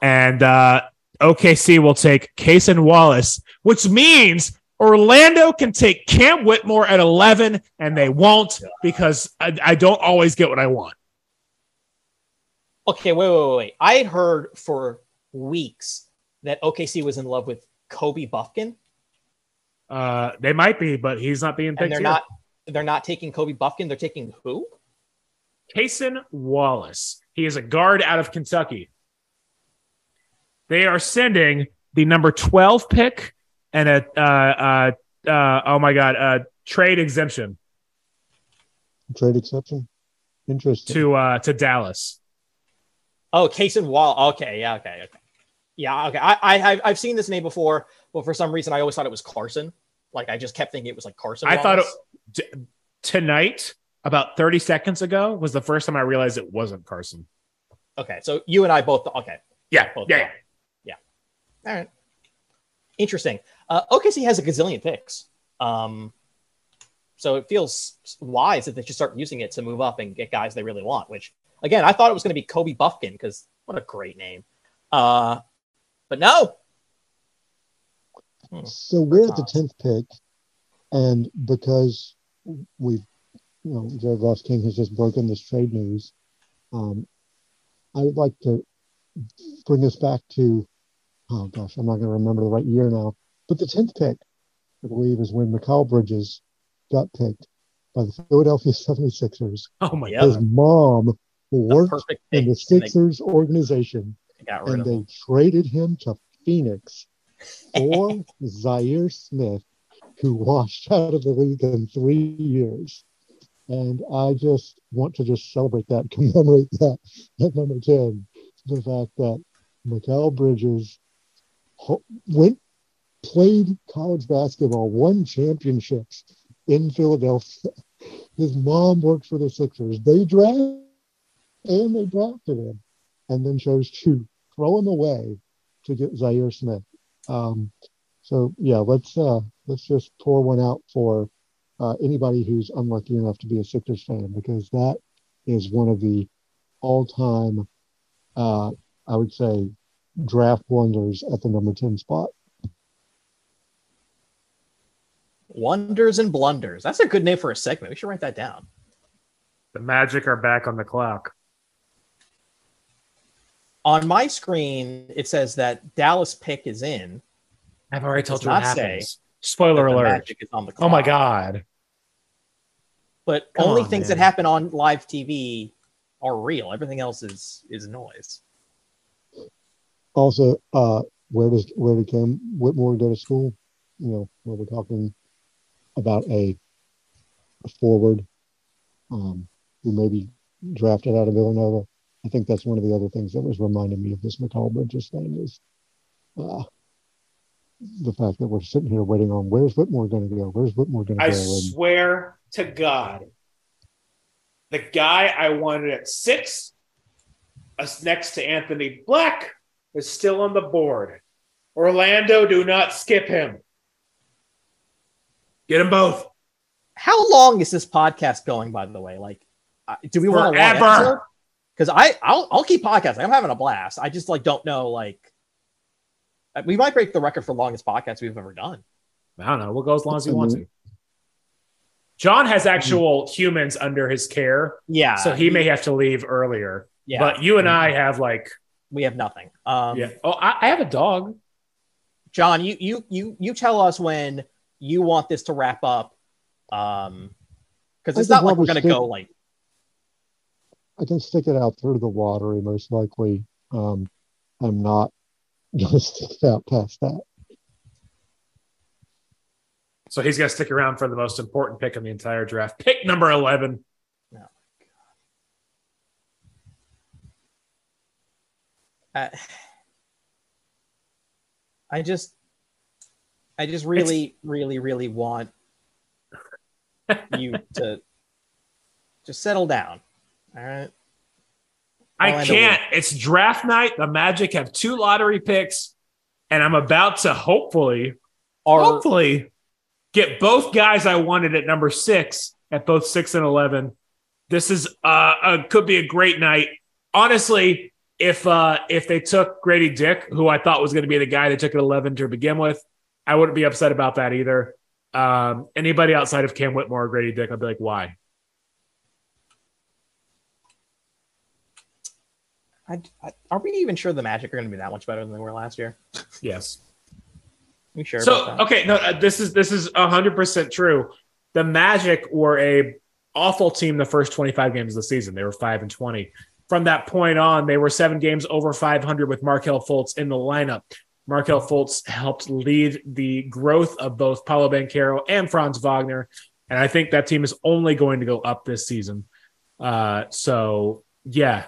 and. uh O K C will take Cason Wallace, which means Orlando can take Cam Whitmore at eleven, and they won't because I, I don't always get what I want. Okay, wait, wait, wait, wait. I had heard for weeks that O K C was in love with Kobe Bufkin. Uh, they might be, but he's not being picked. And they're here. not. They're not taking Kobe Bufkin. They're taking who? Cason Wallace. He is a guard out of Kentucky. They are sending the number twelve pick and a, uh, uh, uh, oh my God, uh, trade exemption. Trade exemption? Interesting. To uh, to Dallas. Oh, Cason Wallace. Okay, yeah, okay, okay. Yeah, okay. I, I, I've seen this name before, but for some reason I always thought it was Carson. Like, I just kept thinking it was like Carson Wallace. I thought it, t- tonight, about thirty seconds ago, was the first time I realized it wasn't Carson. Okay, so you and I both, okay. Yeah, both yeah, yeah. All right. Interesting. Uh, O K C has a gazillion picks. Um, so it feels wise that they should start using it to move up and get guys they really want, which, again, I thought it was going to be Kobe Bufkin because what a great name. Uh, but no. So we're at the tenth pick, and because we've, you know, Jared Ross King has just broken this trade news, um, I would like to bring us back to oh gosh, I'm not going to remember the right year now. But the tenth pick, I believe, is when Mikal Bridges got picked by the Philadelphia seventy-sixers. Oh my God. His mom worked in the Sixers organization, and they traded him to Phoenix for Zaire Smith, who washed out of the league in three years. And I just want to just celebrate that, commemorate that at number ten, the fact that Mikal Bridges went, played college basketball, won championships in Philadelphia. His mom worked for the Sixers. They drafted and they drafted him, and then chose to throw him away to get Zaire Smith. Um, so yeah, let's uh, let's just pour one out for uh, anybody who's unlucky enough to be a Sixers fan, because that is one of the all-time, uh, I would say, draft wonders at the number ten spot. Wonders and blunders. That's a good name for a segment. We should write that down. The Magic are back on the clock. On my screen, it says that Dallas pick is in. I've already told you what happens. Spoiler alert. The Magic is on the clock. Oh my God. But Come only on, things man. that happen on live T V are real. Everything else is is noise. Also, uh, where does where did Cam Whitmore go to school? You know, where we're talking about a, a forward um, who may be drafted out of Villanova. I think that's one of the other things that was reminding me of this Mikal Bridges thing is uh, the fact that we're sitting here waiting on where's Whitmore going to go? Where's Whitmore going to go? I swear to God, the guy I wanted at six, us next to Anthony Black, is still on the board. Orlando, do not skip him. Get them both. How long is this podcast going, by the way? Like, do we want to ever? Because I, I'll, I'll keep podcasting. I'm having a blast. I just like don't know. Like, we might break the record for longest podcast we've ever done. I don't know. We'll go as long as you want to. John has actual humans under his care. Yeah. So he may have to leave earlier. Yeah. But you and I have like. We have nothing. Um, yeah. Oh, I, I have a dog. John, you you you you tell us when you want this to wrap up. Um, because it's not like we're going to go like. I can stick it out through the lottery, most likely. Um, I'm not going to stick it out past that. So he's going to stick around for the most important pick of the entire draft. Pick number eleven. Oh, my God. Uh, I just, I just really, it's... really, really want you to just settle down. All right. I can't. It's draft night. The Magic have two lottery picks, and I'm about to hopefully, Our, hopefully get both guys I wanted at number six, at both six and eleven. This is uh, a, could be a great night. Honestly, if uh, if they took Grady Dick, who I thought was going to be the guy they took at eleven to begin with, I wouldn't be upset about that either. Um, anybody outside of Cam Whitmore or Grady Dick, I'd be like, why? I, I, are we even sure the Magic are going to be that much better than they were last year? Yes. We sure. So about that? Okay, no, uh, this is this is a hundred percent true. The Magic were a awful team the first twenty-five games of the season. They were five and twenty. From that point on, they were seven games over five hundred with Markelle Fultz in the lineup. Markelle Fultz helped lead the growth of both Paolo Banchero and Franz Wagner, and I think that team is only going to go up this season. Uh, so yeah.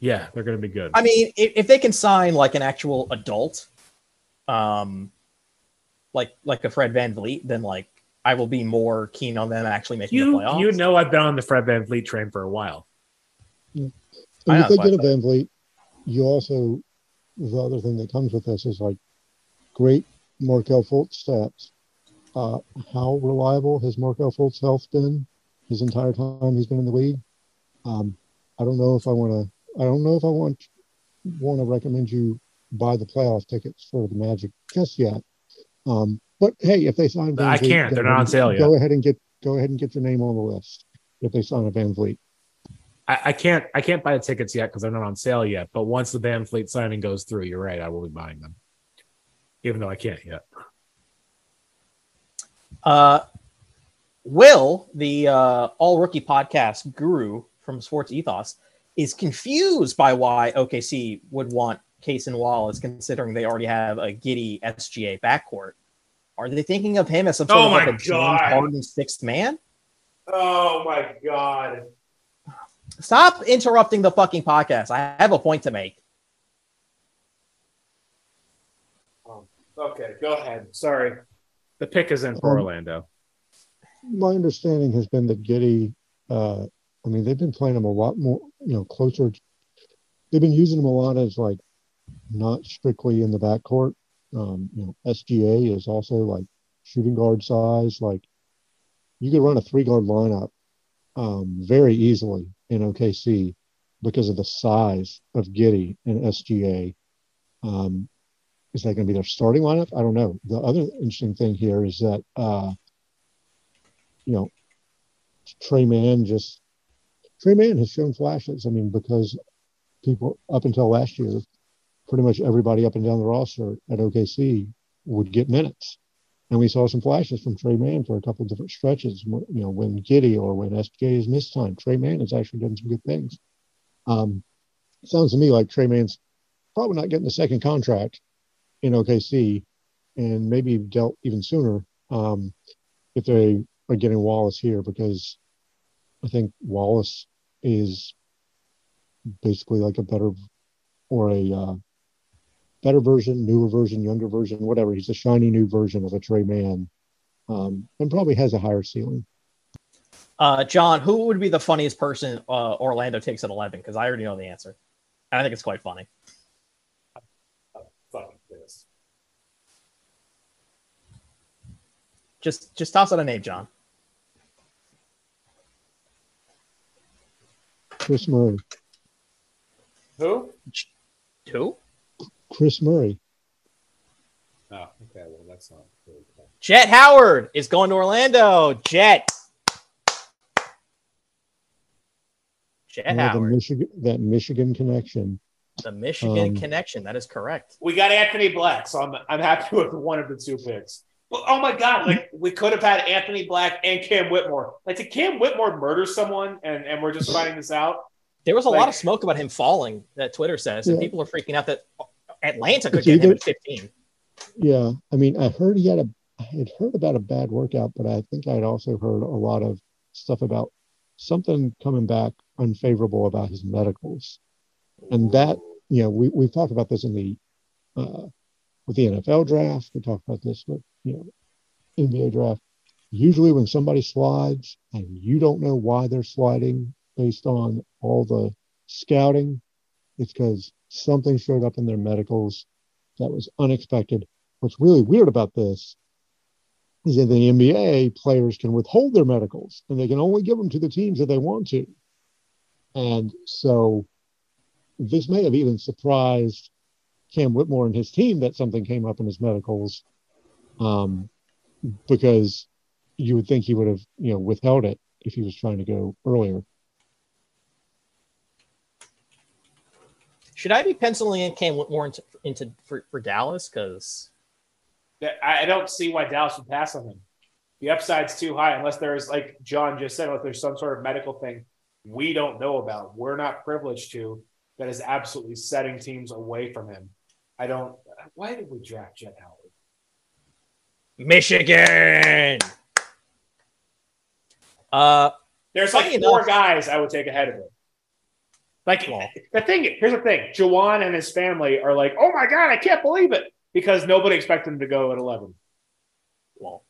Yeah, they're going to be good. I mean, if, if they can sign like an actual adult, um, like like a Fred VanVleet, then like I will be more keen on them actually making you, the playoffs. You know, I've been on the Fred VanVleet train for a while. And if they get a VanVleet, you also the other thing that comes with this is like great Markelle Fultz stats. Uh, how reliable has Markelle Fultz health been his entire time he's been in the league? Um, I don't know if I want to. I don't know if I want want to recommend you buy the playoff tickets for the Magic just yet. Um, but hey, if they sign, VanVleet, I can't. They're not on sale yet. Go ahead and get go ahead and get your name on the list if they sign a VanVleet. I, I can't. I can't buy the tickets yet because they're not on sale yet. But once the VanVleet signing goes through, you're right. I will be buying them, even though I can't yet. Uh, Will, the uh, all rookie podcast guru from Sports Ethos, is confused by why O K C would want Cason Wallace, considering they already have a giddy S G A backcourt. Are they thinking of him as some sort oh of like a James Harden sixth man? Oh my God. Stop interrupting the fucking podcast. I have a point to make. Um, okay, go ahead. Sorry. The pick is in for um, Orlando. My understanding has been that Giddy, uh, I mean, they've been playing him a lot more, you know, closer. They've been using him a lot as, like, not strictly in the backcourt. Um, you know, S G A is also, like, shooting guard size. Like, you could run a three-guard lineup um, very easily in O K C because of the size of Giddy and S G A. Um, is that going to be their starting lineup? I don't know. The other interesting thing here is that, uh, you know, Tre Mann just... Tre Mann has shown flashes. I mean, because people up until last year, pretty much everybody up and down the roster at O K C would get minutes. And we saw some flashes from Tre Mann for a couple of different stretches. You know, when Giddy or when S G A is missed time, Tre Mann has actually done some good things. Um, sounds to me like Tre Mann's probably not getting the second contract in O K C and maybe dealt even sooner um, if they are getting Wallace here, because I think Wallace is basically like a better or a uh, better version, newer version, younger version, whatever. He's a shiny new version of a Tre Mann um, and probably has a higher ceiling. Uh, John, who would be the funniest person uh, Orlando takes at eleven? Because I already know the answer. And I think it's quite funny. I'm fucking pissed. Just, just toss out a name, John. Chris Murray. Who? Who? Chris Murray. Oh, okay. Well, that's not really cool. Jett Howard is going to Orlando. Jett. Jett oh, Howard. Michigan, that Michigan connection. The Michigan um, connection. That is correct. We got Anthony Black, so I'm I'm happy with one of the two picks. Well, oh my God, like we could have had Anthony Black and Cam Whitmore. Like, did Cam Whitmore murder someone and, and we're just finding this out? There was a like, lot of smoke about him falling that Twitter says, and yeah. people are freaking out that Atlanta could it's get either, him at fifteen. Yeah. I mean, I heard he had a, I had heard about a bad workout, but I think I'd also heard a lot of stuff about something coming back unfavorable about his medicals. And that, you know, we, we've talked about this in the, uh, with the N F L draft, we talked about this with, you know, N B A draft. Usually when somebody slides and you don't know why they're sliding based on all the scouting, it's because something showed up in their medicals that was unexpected. What's really weird about this is that the N B A players can withhold their medicals and they can only give them to the teams that they want to. And so this may have even surprised Cam Whitmore and his team that something came up in his medicals, um, because you would think he would have, you know, withheld it if he was trying to go earlier. Should I be penciling in Cam Whitmore into, into for, for Dallas? Because I don't see why Dallas would pass on him. The upside's too high, unless there's, like John just said, unless there's some sort of medical thing we don't know about, we're not privileged to, that is absolutely setting teams away from him. I don't – why did we draft Jett Howard? Michigan! Uh, There's like four enough. guys I would take ahead of him. Like, well, the thing – here's the thing. Juwan and his family are like, oh, my God, I can't believe it, because nobody expected him to go at eleven. Well,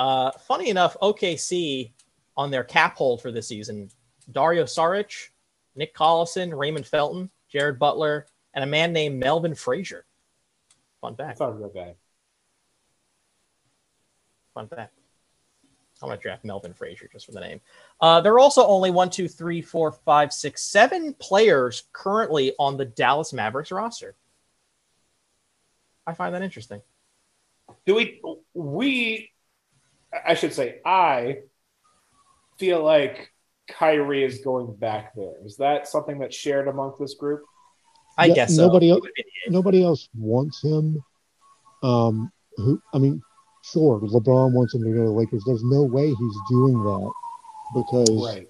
uh, funny enough, O K C, on their cap hold for this season, Dario Saric, Nick Collison, Raymond Felton, Jared Butler, and a man named Melvin Frazier. Fun fact. That's a real guy. Fun fact. I'm going to draft Melvin Frazier just for the name. Uh, there are also only one, two, three, four, five, six, seven players currently on the Dallas Mavericks roster. I find that interesting. Do we, we, I should say, I feel like Kyrie is going back there. Is that something that's shared among this group? I yeah, guess so. Nobody else, nobody else wants him. Um, who? I mean, sure, LeBron wants him to go to the Lakers. There's no way he's doing that because right.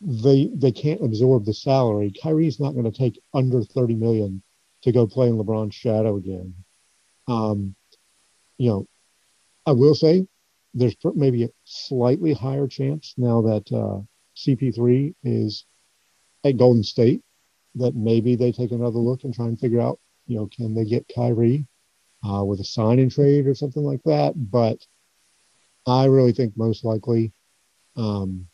they they can't absorb the salary. Kyrie's not going to take under thirty million dollars to go play in LeBron's shadow again. Um, you know, I will say there's maybe a slightly higher chance now that uh, C P three is at Golden State that maybe they take another look and try and figure out, you know, can they get Kyrie uh, with a sign and trade or something like that? But I really think most likely um,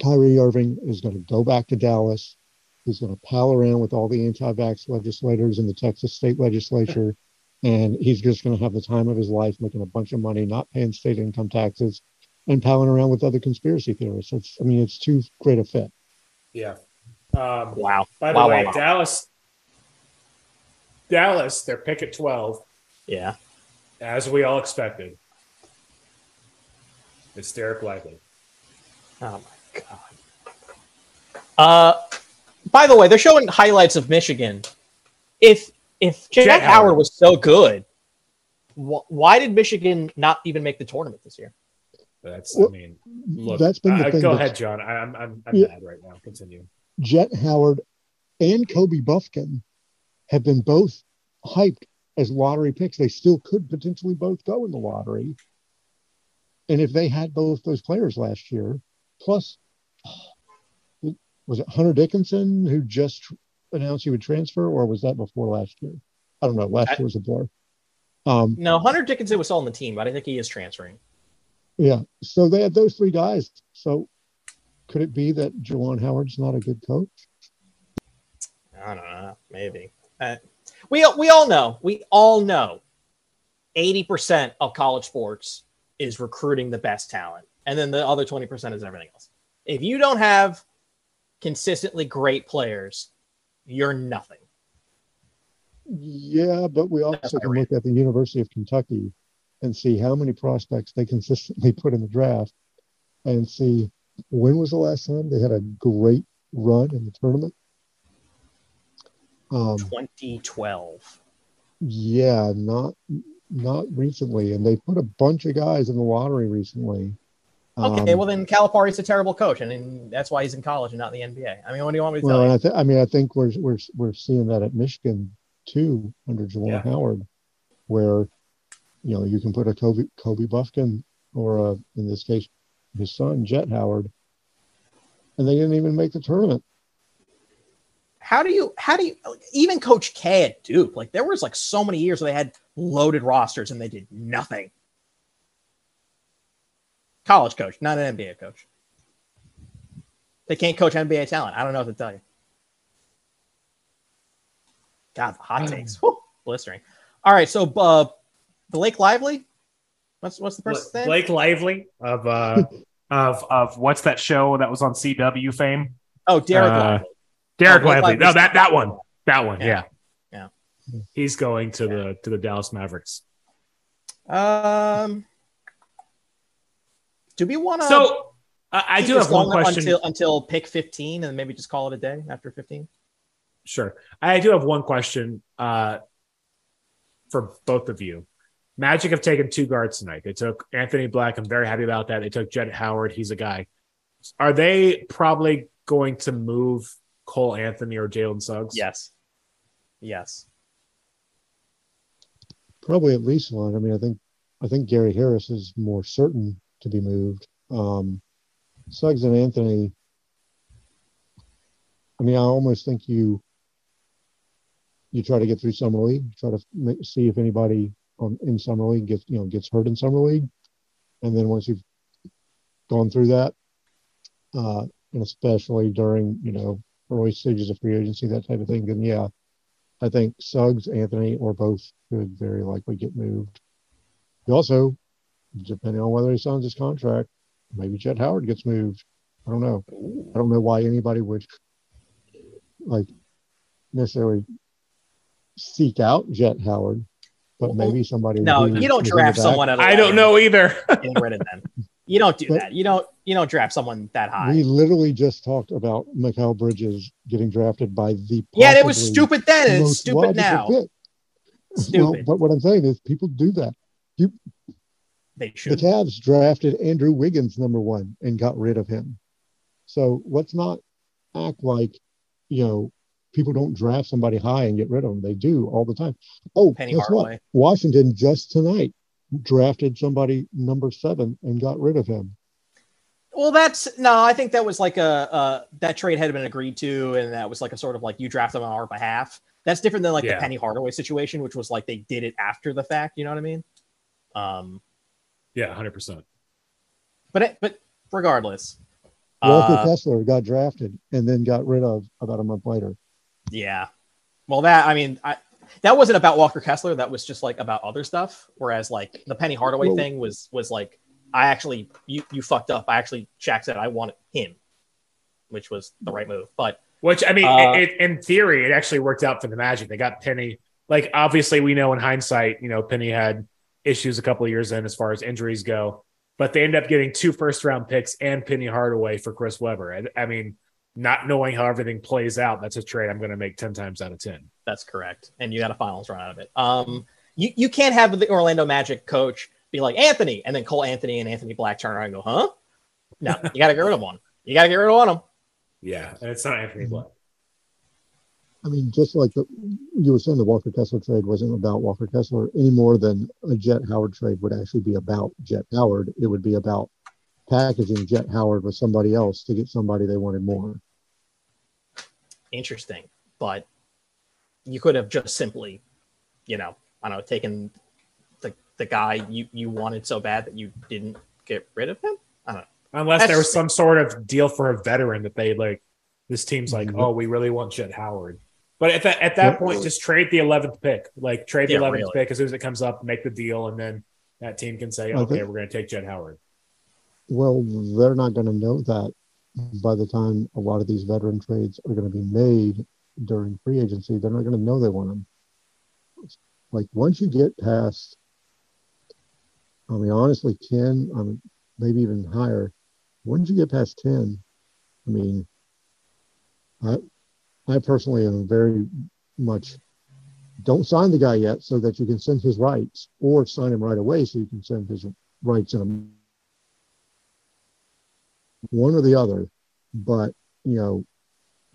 Kyrie Irving is going to go back to Dallas. He's going to pal around with all the anti-vax legislators in the Texas state legislature. And he's just going to have the time of his life making a bunch of money, not paying state income taxes, and palling around with other conspiracy theorists. It's, I mean, it's too great a fit. Yeah. Um, wow. By the wow, way, wow, wow. Dallas, Dallas, they're pick at twelve. Yeah. As we all expected. It's Derek Lively. Oh, my God. Uh, by the way, they're showing highlights of Michigan. If... If Jett, Jett Howard was so good, wh- why did Michigan not even make the tournament this year? That's, well, I mean, look, that's been the uh, thing. Go ahead, John. I, I'm, I'm, I'm yeah, mad right now. Continue. Jett Howard and Kobe Bufkin have been both hyped as lottery picks. They still could potentially both go in the lottery. And if they had both those players last year, plus, was it Hunter Dickinson who just announced he would transfer, or was that before last year? I don't know. Last I, year was a blur. Um, no, Hunter Dickinson was still on the team, but I think he is transferring. Yeah. So they had those three guys. So could it be that Juwan Howard's not a good coach? I don't know. Maybe. Uh, we we all know. We all know. eighty percent of college sports is recruiting the best talent, and then the other twenty percent is everything else. If you don't have consistently great players, you're nothing. Yeah, but we also can look at the University of Kentucky and see how many prospects they consistently put in the draft and see when was the last time they had a great run in the tournament. Um, twenty twelve. Yeah, not not recently, and they put a bunch of guys in the lottery recently. Okay, um, well then Calipari's a terrible coach, and, and that's why he's in college and not in the N B A. I mean, what do you want me to well, tell you? I, th- I mean, I think we're we're we're seeing that at Michigan too under Jett yeah. Howard, where you know you can put a Kobe Kobe Bufkin or a, in this case his son Jett Howard, and they didn't even make the tournament. How do you, how do you, even Coach K at Duke, like there was like so many years where they had loaded rosters and they did nothing. College coach, not an N B A coach. They can't coach N B A talent. I don't know what to tell you. God, the hot takes. Whew, blistering. All right, so uh, Blake Lively? What's what's the person's name? Blake Lively of, uh, of, of what's that show that was on C W fame? Oh, Derek uh, Lively. Derek oh, Lively. No, that, that one. That one, yeah. Yeah. yeah. He's going to yeah. the to the Dallas Mavericks. Um, do we want to... So, uh, I do have one question. Until, until pick fifteen and maybe just call it a day after fifteen? Sure. I do have one question uh, for both of you. Magic have taken two guards tonight. They took Anthony Black. I'm very happy about that. They took Jett Howard. He's a guy. Are they probably going to move Cole Anthony or Jalen Suggs? Yes. Yes. Probably at least one. I mean, I think I think Gary Harris is more certain to be moved. Um, Suggs and Anthony, I mean, I almost think you you try to get through Summer League, try to make, see if anybody on, in Summer League gets, you know, gets hurt in Summer League. And then once you've gone through that, uh, and especially during, you know, early stages of free agency, that type of thing, then yeah, I think Suggs, Anthony, or both could very likely get moved. He also, depending on whether he signs his contract, maybe Jett Howard gets moved. I don't know. I don't know why anybody would like necessarily seek out Jett Howard, but well, maybe somebody. No, would you don't draft someone. Out of I don't know either. Getting rid of them. You don't do but that. You don't you don't draft someone that high. We literally just talked about Mikal Bridges getting drafted by the Yeah, it was stupid then and it's stupid now. Pick. Stupid. Well, but what I'm saying is people do that. You they should. The Cavs drafted Andrew Wiggins number one and got rid of him. So let's not act like, you know, people don't draft somebody high and get rid of them. They do all the time. Oh, Penny guess Hardaway. What? Washington just tonight drafted somebody number seven and got rid of him. Well, that's no, I think that was like a, uh, that trade had been agreed to. And that was like a sort of like you draft them on our behalf. That's different than like yeah. the Penny Hardaway situation, which was like, they did it after the fact. You know what I mean? Um, yeah, a hundred percent. But, it, but regardless, Walker uh, Kessler got drafted and then got rid of about a month later. Yeah. Well, that, I mean, I, that wasn't about Walker Kessler. That was just like about other stuff. Whereas like the Penny Hardaway Whoa. thing was, was like, I actually, you, you fucked up. I actually, Shaq said I wanted him, which was the right move. But which, I mean, uh, it, it, in theory, it actually worked out for the Magic. They got Penny. Like, obviously we know in hindsight, you know, Penny had issues a couple of years in as far as injuries go, but they end up getting two first round picks and Penny Hardaway for Chris Webber. And I, I mean, not knowing how everything plays out, that's a trade I'm going to make ten times out of ten. That's correct. And you got a finals run out of it. Um, you, you can't have the Orlando Magic coach be like, Anthony, and then Cole Anthony and Anthony Black turn around and go, huh? No, you got to get rid of one. You got to get rid of one of them. Yeah, and it's not Anthony Black. I mean, just like the, you were saying, the Walker Kessler trade wasn't about Walker Kessler any more than a Jett Howard trade would actually be about Jett Howard. It would be about packaging Jett Howard with somebody else to get somebody they wanted more. Interesting, but you could have just simply, you know, I don't know, taken the the guy you, you wanted so bad that you didn't get rid of him. I don't know. Unless That's there was some sort of deal for a veteran that they like. This team's like, mm-hmm. oh, we really want Jett Howard, but at that at that yeah, point, really. just trade the eleventh pick. Like trade the eleventh yeah, really. pick as soon as it comes up, make the deal, and then that team can say, okay, okay. we're going to take Jett Howard. Well, they're not going to know that by the time a lot of these veteran trades are going to be made during free agency. They're not going to know they want them. Like, once you get past, I mean, honestly, ten, I mean, maybe even higher, once you get past ten, I mean, I I personally am very much don't sign the guy yet so that you can send his rights, or sign him right away so you can send his rights in a, one or the other. But, you know,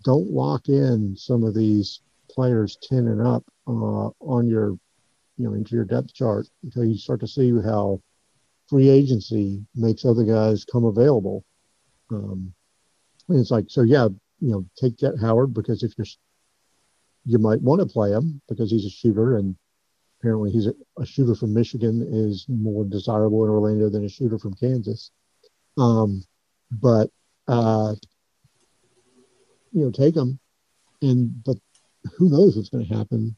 don't lock in some of these players ten and up uh, on your, you know, into your depth chart until you start to see how free agency makes other guys come available. Um, and it's like, so yeah, you know, take Jett Howard, because if you're, you might want to play him because he's a shooter, and apparently he's a, a shooter from Michigan is more desirable in Orlando than a shooter from Kansas. Um, but, uh, you know, take him, and, but who knows what's going to happen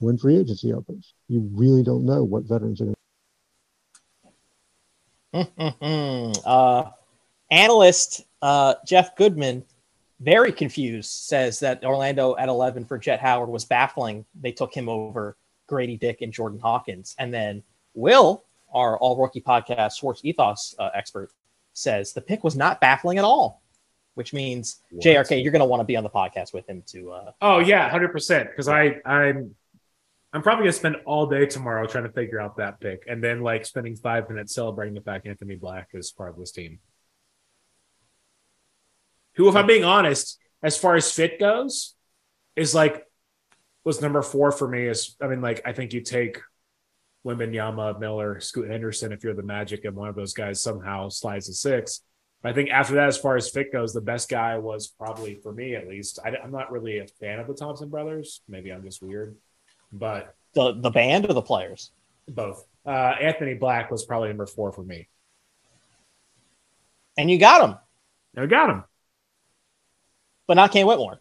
when free agency opens. You really don't know what veterans are going to. uh, analyst uh, Jeff Goodman, very confused, says that Orlando at eleven for Jett Howard was baffling. They took him over Grady Dick and Jordan Hawkins. And then Will, our all-rookie podcast Sports Ethos uh, expert, says the pick was not baffling at all, which means, what? J R K, you're going to want to be on the podcast with him to uh, – Oh, yeah, one hundred percent, because I, I'm – I'm probably going to spend all day tomorrow trying to figure out that pick, and then like spending five minutes celebrating the fact Anthony Black is part of this team. Who, if I'm being honest, as far as fit goes, is like, was number four for me. Is, I mean, like, I think you take Wembanyama, Miller, Scoot Henderson, if you're the Magic, and one of those guys somehow slides to six. But I think after that, as far as fit goes, the best guy was probably, for me at least, I, I'm not really a fan of the Thompson brothers. Maybe I'm just weird. But the the band or the players? Both. Uh, Anthony Black was probably number four for me. And you got him. I got him. But not Cam Whitmore.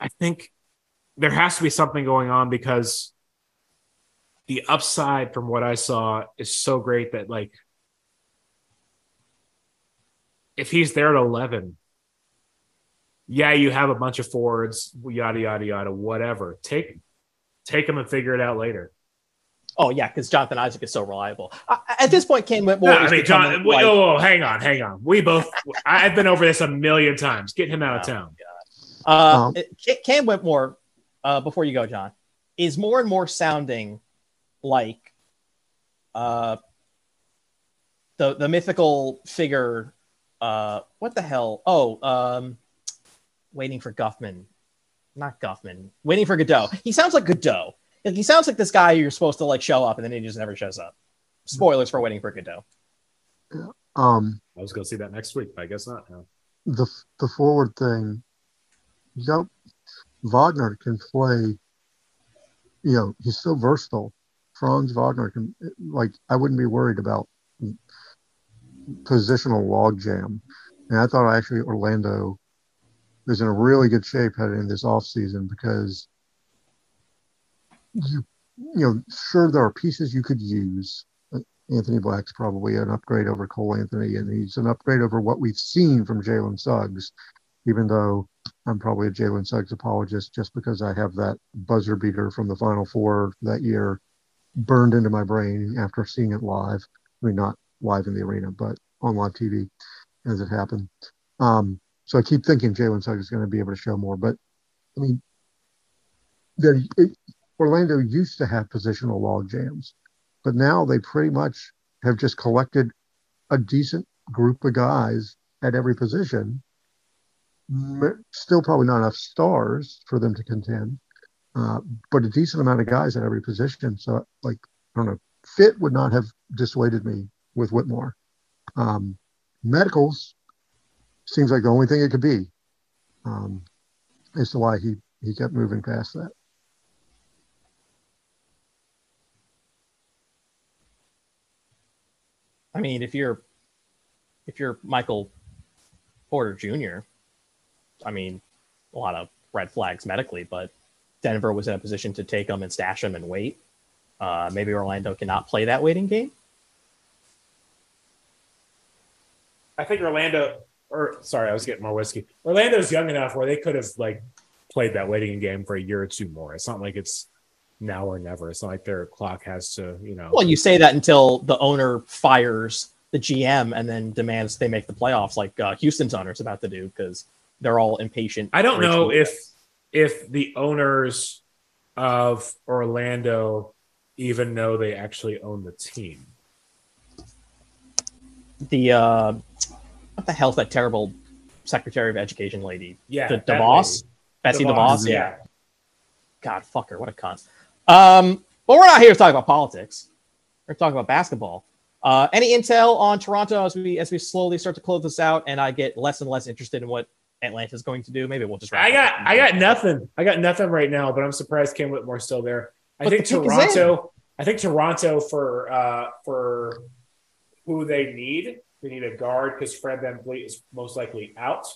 I think there has to be something going on, because the upside from what I saw is so great that, like, if he's there at eleven, yeah, you have a bunch of forwards, yada, yada, yada, whatever. Take take them and figure it out later. Oh, yeah, because Jonathan Isaac is so reliable. I, at this point, Cam Whitmore no, I mean, John, like, oh, hang on, hang on. We both – I've been over this a million times. Get him out of town. Oh, uh, um, Cam Whitmore, uh, before you go, John, is more and more sounding like uh, the, the mythical figure uh, – what the hell? Oh, um – waiting for Guffman, not Guffman, waiting for Godot. He sounds like Godot. Like, he sounds like this guy you're supposed to like show up and then he just never shows up. Spoilers for Waiting for Godot. Um, I was going to see that next week, but I guess not. No. The the forward thing, you know, Wagner can play, you know, he's so versatile. Franz Wagner can, like, I wouldn't be worried about positional logjam. And I thought actually Orlando is in a really good shape heading into this offseason, because you you know, sure, there are pieces you could use. Anthony Black's probably an upgrade over Cole Anthony, and he's an upgrade over what we've seen from Jalen Suggs, even though I'm probably a Jalen Suggs apologist just because I have that buzzer beater from the Final Four that year burned into my brain after seeing it live. I mean, not live in the arena, but on live T V as it happened. Um, So I keep thinking Jalen Suggs is going to be able to show more. But, I mean, there, it, Orlando used to have positional log jams, but now they pretty much have just collected a decent group of guys at every position. Still probably not enough stars for them to contend, uh, but a decent amount of guys at every position. So, like, I don't know, fit would not have dissuaded me with Whitmore. Um, medicals seems like the only thing it could be, um, as to why he, he kept moving past that. I mean, if you're if you're Michael Porter Junior, I mean, a lot of red flags medically, but Denver was in a position to take him and stash him and wait. Uh, maybe Orlando cannot play that waiting game. I think Orlando... Or sorry, I was getting more whiskey. Orlando's young enough where they could have like played that waiting game for a year or two more. It's not like it's now or never. It's not like their clock has to, you know. Well, you say that until the owner fires the G M and then demands they make the playoffs, like uh, Houston's owner is about to do, because they're all impatient. I don't know if if the owners of Orlando even know they actually own the team. The uh, what the hell's that terrible Secretary of Education lady? Yeah, the DeVos, Betsy DeVos. Yeah. God, fuck her. What a con. Um, but we're not here to talk about politics. We're talking about basketball. Uh, any intel on Toronto as we as we slowly start to close this out, and I get less and less interested in what Atlanta's going to do. Maybe we'll just. Wrap I got. I got nothing. I got nothing right now. But I'm surprised Cam Whitmore's still there. I but think the Toronto. I think Toronto for uh, for who they need. They need a guard because Fred VanVleet is most likely out.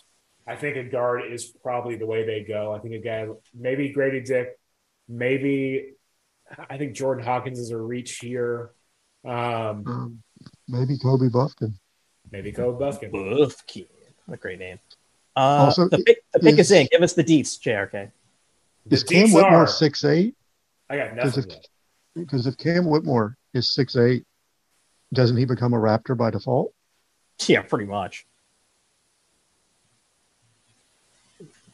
I think a guard is probably the way they go. I think a guy, maybe Grady Dick, maybe I think Jordan Hawkins is a reach here. Um, maybe Kobe Bufkin. Maybe Kobe Bufkin. Bufkin. What a great name. Uh, also, the pick, the pick is, is in. Give us the deets, J R K. Is Cam Whitmore six eight? I got nothing. Because if, if Cam Whitmore is six eight, doesn't he become a Raptor by default? Yeah, pretty much.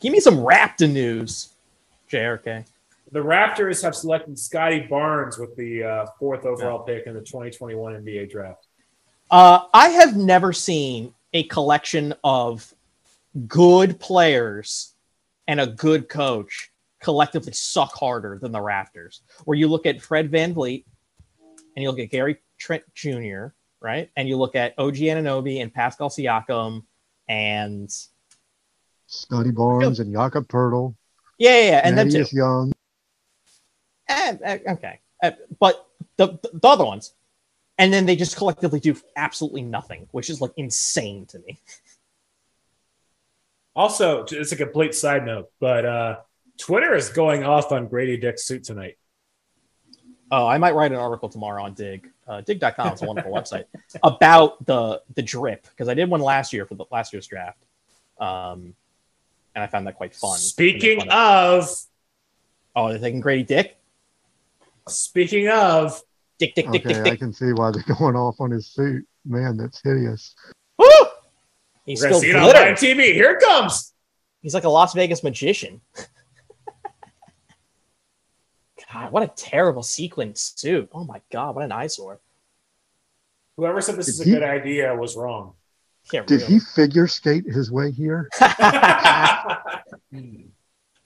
Give me some Raptor news, J R K. The Raptors have selected Scotty Barnes with the uh, fourth overall pick in the twenty twenty-one N B A draft. Uh, I have never seen a collection of good players and a good coach collectively suck harder than the Raptors. Where you look at Fred VanVleet and you look at Gary Trent Junior, right? And you look at O G Anunoby and Pascal Siakam and Scotty Barnes and Jakob Poeltl. Yeah, yeah, yeah. And Thaddeus them too. Young. And, okay. But the, the other ones. And then they just collectively do absolutely nothing, which is like insane to me. Also, it's a complete side note, but uh, Twitter is going off on Grady Dick's suit tonight. Oh, I might write an article tomorrow on Dig. Uh, dig dot com is a wonderful website about the the drip, because I did one last year for the last year's draft. Um, and I found that quite fun. Speaking fun of... Oh, they're thinking Grady Dick? Speaking of... Dick, dick, dick, okay, dick, dick. I can see why they're going off on his suit. Man, that's hideous. Woo! He's still glittering. We're gonna see it on T V. Here it comes! He's like a Las Vegas magician. God, what a terrible sequin suit. Oh, my God. What an eyesore. Whoever said this Did is a he, good idea was wrong. Can't Did really. he figure skate his way here? God,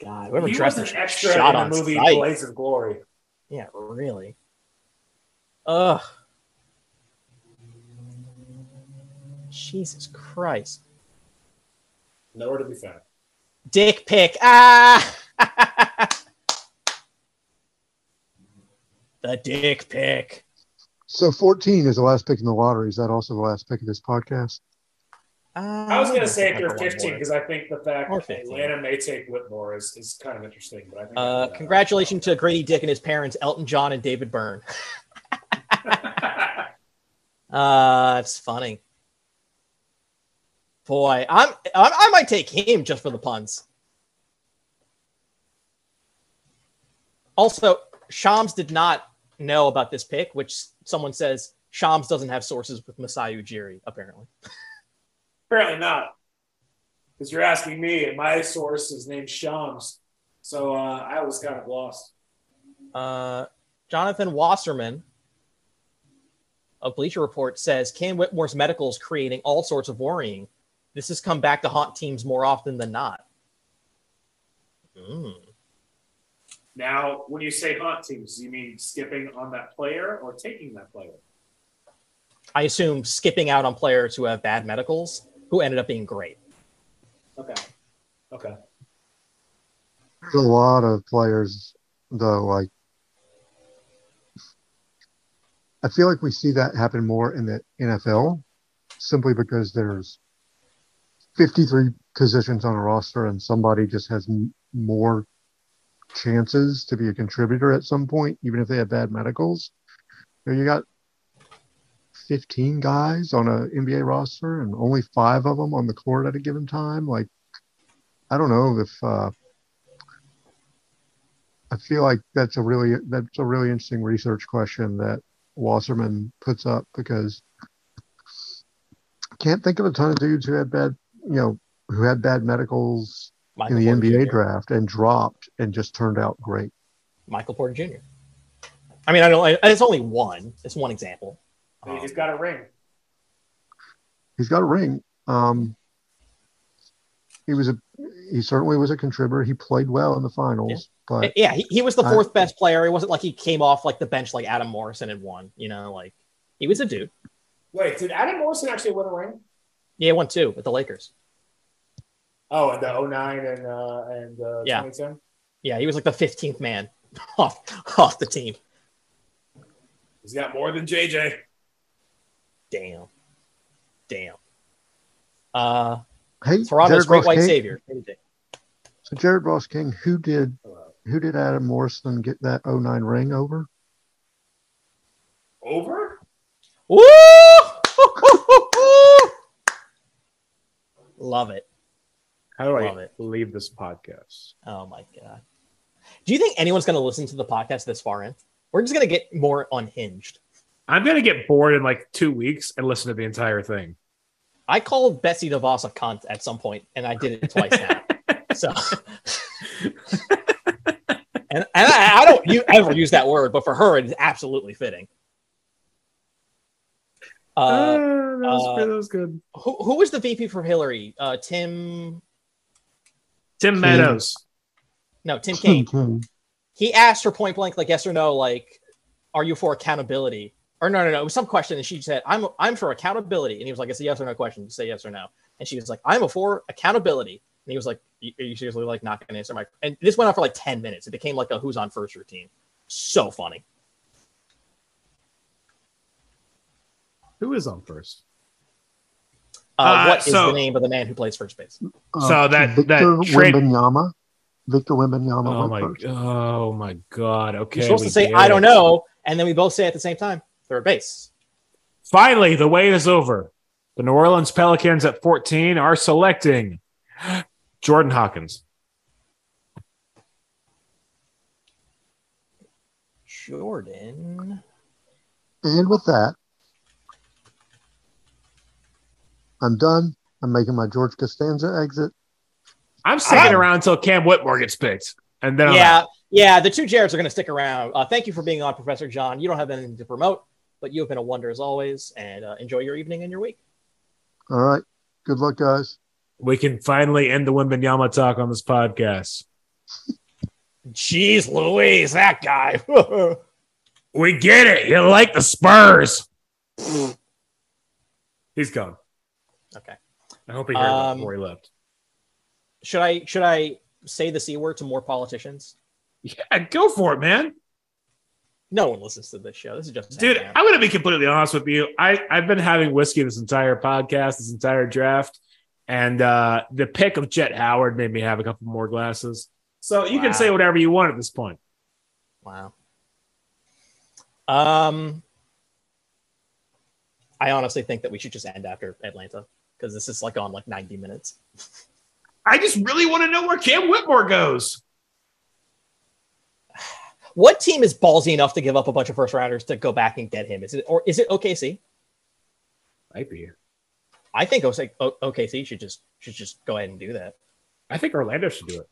whoever he dressed was an extra shot in the movie sight. Blaze of Glory. Yeah, really. Ugh. Jesus Christ. Nowhere to be found. Dick pic. Ah! The dick pic. So fourteen is the last pick in the lottery. Is that also the last pick of this podcast? Uh, I was going to say if you're fifteen, because I think the fact that Atlanta may take Whitmore is, is kind of interesting. But I think uh, that, congratulations uh, to Grady Dick and his parents, Elton John and David Byrne. uh, that's funny. Boy, I'm, I'm I might take him just for the puns. Also, Shams did not know about this pick, which someone says Shams doesn't have sources with Masai Ujiri, apparently. Apparently not. Because you're asking me, and my source is named Shams. So uh, I was kind of lost. Uh, Jonathan Wasserman of Bleacher Report says, Cam Whitmore's medical is creating all sorts of worrying. This has come back to haunt teams more often than not. Mm. Now, when you say haunt teams, do you mean skipping on that player or taking that player? I assume skipping out on players who have bad medicals who ended up being great. Okay. Okay. There's a lot of players, though, like, I feel like we see that happen more in the N F L simply because there's fifty-three positions on a roster and somebody just has m- more chances to be a contributor at some point, even if they have bad medicals. You know, you got fifteen guys on an N B A roster and only five of them on the court at a given time. Like, I don't know if uh, I feel like that's a really that's a really interesting research question that Wasserman puts up, because I can't think of a ton of dudes who had bad, you know, who had bad medicals Michael in the Porter N B A Junior draft and dropped and just turned out great. Michael Porter Junior I mean, I don't. It's only one. It's one example. I mean, he's got a ring. He's got a ring. Um, he was a. He certainly was a contributor. He played well in the finals. Yeah. But yeah, he, he was the fourth I, best player. It wasn't like he came off like the bench like Adam Morrison had won. You know, like he was a dude. Wait, did Adam Morrison actually win a ring? Yeah, he won two with the Lakers. Oh, in the oh nine and uh, and uh, yeah. twenty ten? Yeah, he was like the fifteenth man off off the team. He's got more than J J. Damn. Damn. Uh, hey, Toronto's great white savior. So Jared Ross King, who did who did Adam Morrison get that oh nine ring over? Over? Woo! Love it. How do Love I it. leave this podcast? Oh, my God. Do you think anyone's going to listen to the podcast this far in? We're just going to get more unhinged. I'm going to get bored in like two weeks and listen to the entire thing. I called Betsy DeVos a cunt at some point, and I did it twice now. So, and, and I, I don't you ever use that word, but for her, it's absolutely fitting. Uh, uh, that, was, uh, that was good. Who, who was the V P for Hillary? Uh, Tim... Tim King. Meadows. No, Tim King. King. He asked her point blank, like, yes or no, like, are you for accountability? Or no, no, no. It was some question, and she said, I'm I'm for accountability. And he was like, it's a yes or no question. Just say yes or no. And she was like, I'm a for accountability. And he was like, are you seriously, like, not going to answer my... And this went on for, like, ten minutes. It became, like, a who's on first routine. So funny. Who is on first? Uh, uh, what so, is the name of the man who plays first base? Uh, so that Victor that Wembanyama, Victor Wembanyama. Oh my! First. Oh my God! Okay, you're supposed to say I don't know, and then we both say at the same time third base. Finally, the wait is over. The New Orleans Pelicans at fourteen are selecting Jordan Hawkins. Jordan. And with that, I'm done. I'm making my George Costanza exit. I'm sticking uh, around until Cam Whitmore gets picked. And then Yeah, yeah, the two Jareds are going to stick around. Uh, thank you for being on, Professor John. You don't have anything to promote, but you have been a wonder as always. And uh, enjoy your evening and your week. All right. Good luck, guys. We can finally end the Wembanyama talk on this podcast. Jeez Louise, that guy. We get it. You like the Spurs. He's gone. Okay. I hope he heard um, before he left. Should I should I say the C word to more politicians? Yeah, go for it, man. No one listens to this show. This is just dude. I'm gonna be completely honest with you. I, I've been having whiskey this entire podcast, this entire draft, and uh, the pick of Jett Howard made me have a couple more glasses. So you wow. can say whatever you want at this point. Wow. Um, I honestly think that we should just end after Atlanta. Because this is like on like ninety minutes. I just really want to know where Cam Whitmore goes. What team is ballsy enough to give up a bunch of first rounders to go back and get him? Is it or is it O K C? Might be. I think O K C should just should just go ahead and do that. I think Orlando should do it.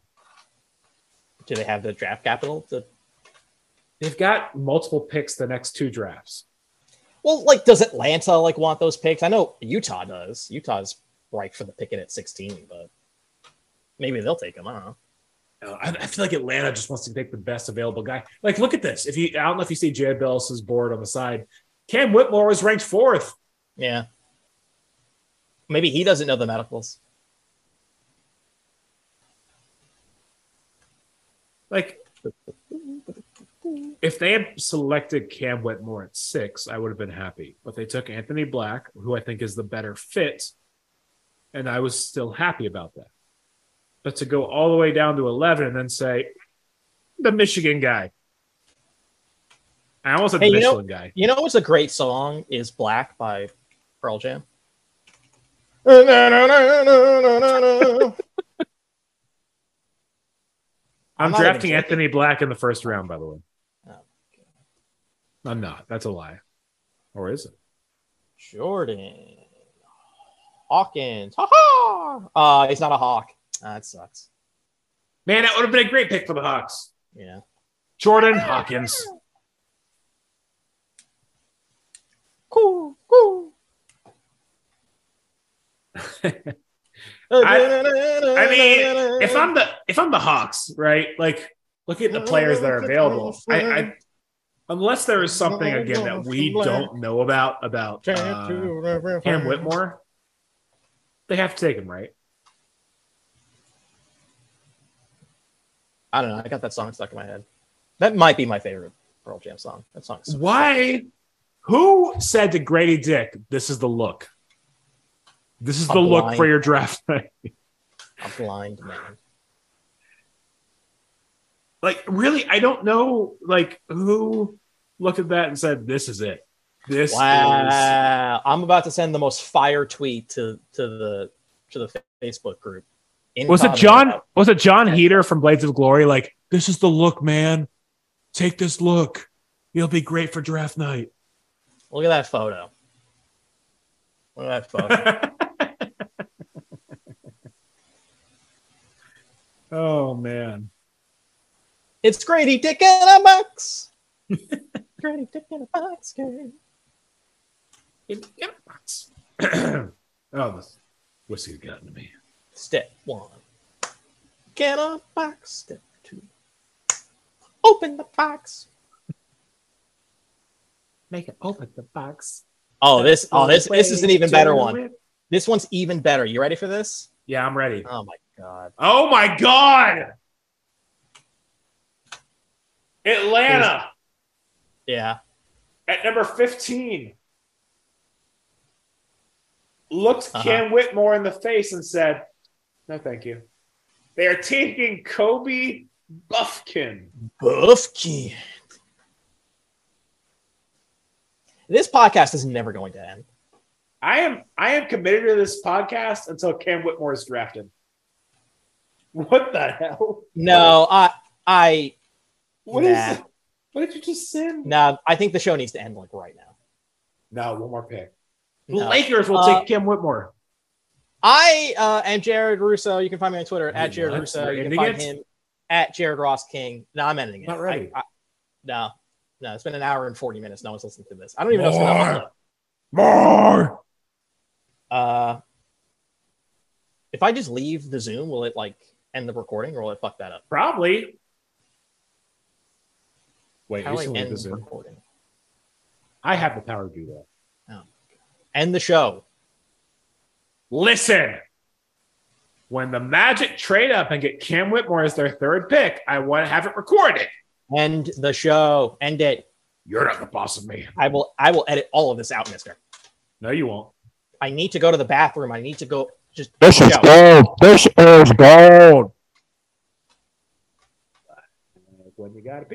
Do they have the draft capital? To... They've got multiple picks the next two drafts. Well, like, does Atlanta, like, want those picks? I know Utah does. Utah's ripe for the picking at sixteen, but maybe they'll take them. I don't know. Uh, I, I feel like Atlanta just wants to pick the best available guy. Like, look at this. If you, I don't know if you see Jared Bellis' board on the side. Cam Whitmore was ranked fourth. Yeah. Maybe he doesn't know the medicals. Like... If they had selected Cam Whitmore at six, I would have been happy. But they took Anthony Black, who I think is the better fit, and I was still happy about that. But to go all the way down to eleven and then say, the Michigan guy. I almost said hey, the Michelin you know, guy. You know what's a great song is Black by Pearl Jam? I'm, I'm drafting Anthony Black in the first round, by the way. I'm not. That's a lie. Or is it? Jordan Hawkins. Ha ha! Uh, he's not a hawk. Uh, that sucks. Man, that would have been a great pick for the Hawks. Yeah. Jordan Hawkins. Cool, cool. I, I mean, if I'm the if I'm the Hawks, right? Like, look at the players that are available. I, I unless there is something again that we don't know about about uh, Cam Whitmore, they have to take him, right? I don't know. I got that song stuck in my head. That might be my favorite Pearl Jam song. That song is so Why? Fun. Who said to Grady Dick, this is the look? This is I'm the blind. Look for your draft night. A blind man. Like, really, I don't know, like, who looked at that and said, this is it. This wow. is... I'm about to send the most fire tweet to, to the to the Facebook group. In was it John? About. Was it John Heater from Blades of Glory? Like, this is the look, man. Take this look. You'll be great for draft night. Look at that photo. Look at that photo. Oh man, it's Grady Dick in a box. Grady Dick in a box. Grady Dick in a box. Oh, this whiskey's gotten to me. Step one, get a box. Step two, open the box. Make it open the box. Oh, this, oh, this, this is an even better one. This one's even better. You ready for this? Yeah, I'm ready. Oh my god. Oh my god. Atlanta. Yeah. At number fifteen, looked uh-huh. Cam Whitmore in the face and said, "No, thank you." They are taking Kobe Bufkin. Bufkin. This podcast is never going to end. I am I am committed to this podcast until Cam Whitmore is drafted. What the hell? No, I I What nah. is What did you just send? No, nah, I think the show needs to end like right now. No, one more pick. The no. Lakers will uh, take Cam Whitmore. I uh, am Jared Russo. You can find me on Twitter at Jared what? Russo. You're you can find it? him at Jared Ross King. No, I'm ending it. Not ready. I, I, no. No, it's been an hour and forty minutes. No one's listening to this. I don't even More. know what's going on. More. Uh, if I just leave the Zoom, will it like end the recording, or will it fuck that up? Probably. Wait, how you should end the Zoom recording? I have the power to do that. Oh. End the show. Listen. When the Magic trade up and get Cam Whitmore as their third pick, I want to have it recorded. End the show. End it. You're not the boss of me. I will I will edit all of this out, mister. No, you won't. I need to go to the bathroom. I need to go. Just This is gold. This is gold. When you gotta be.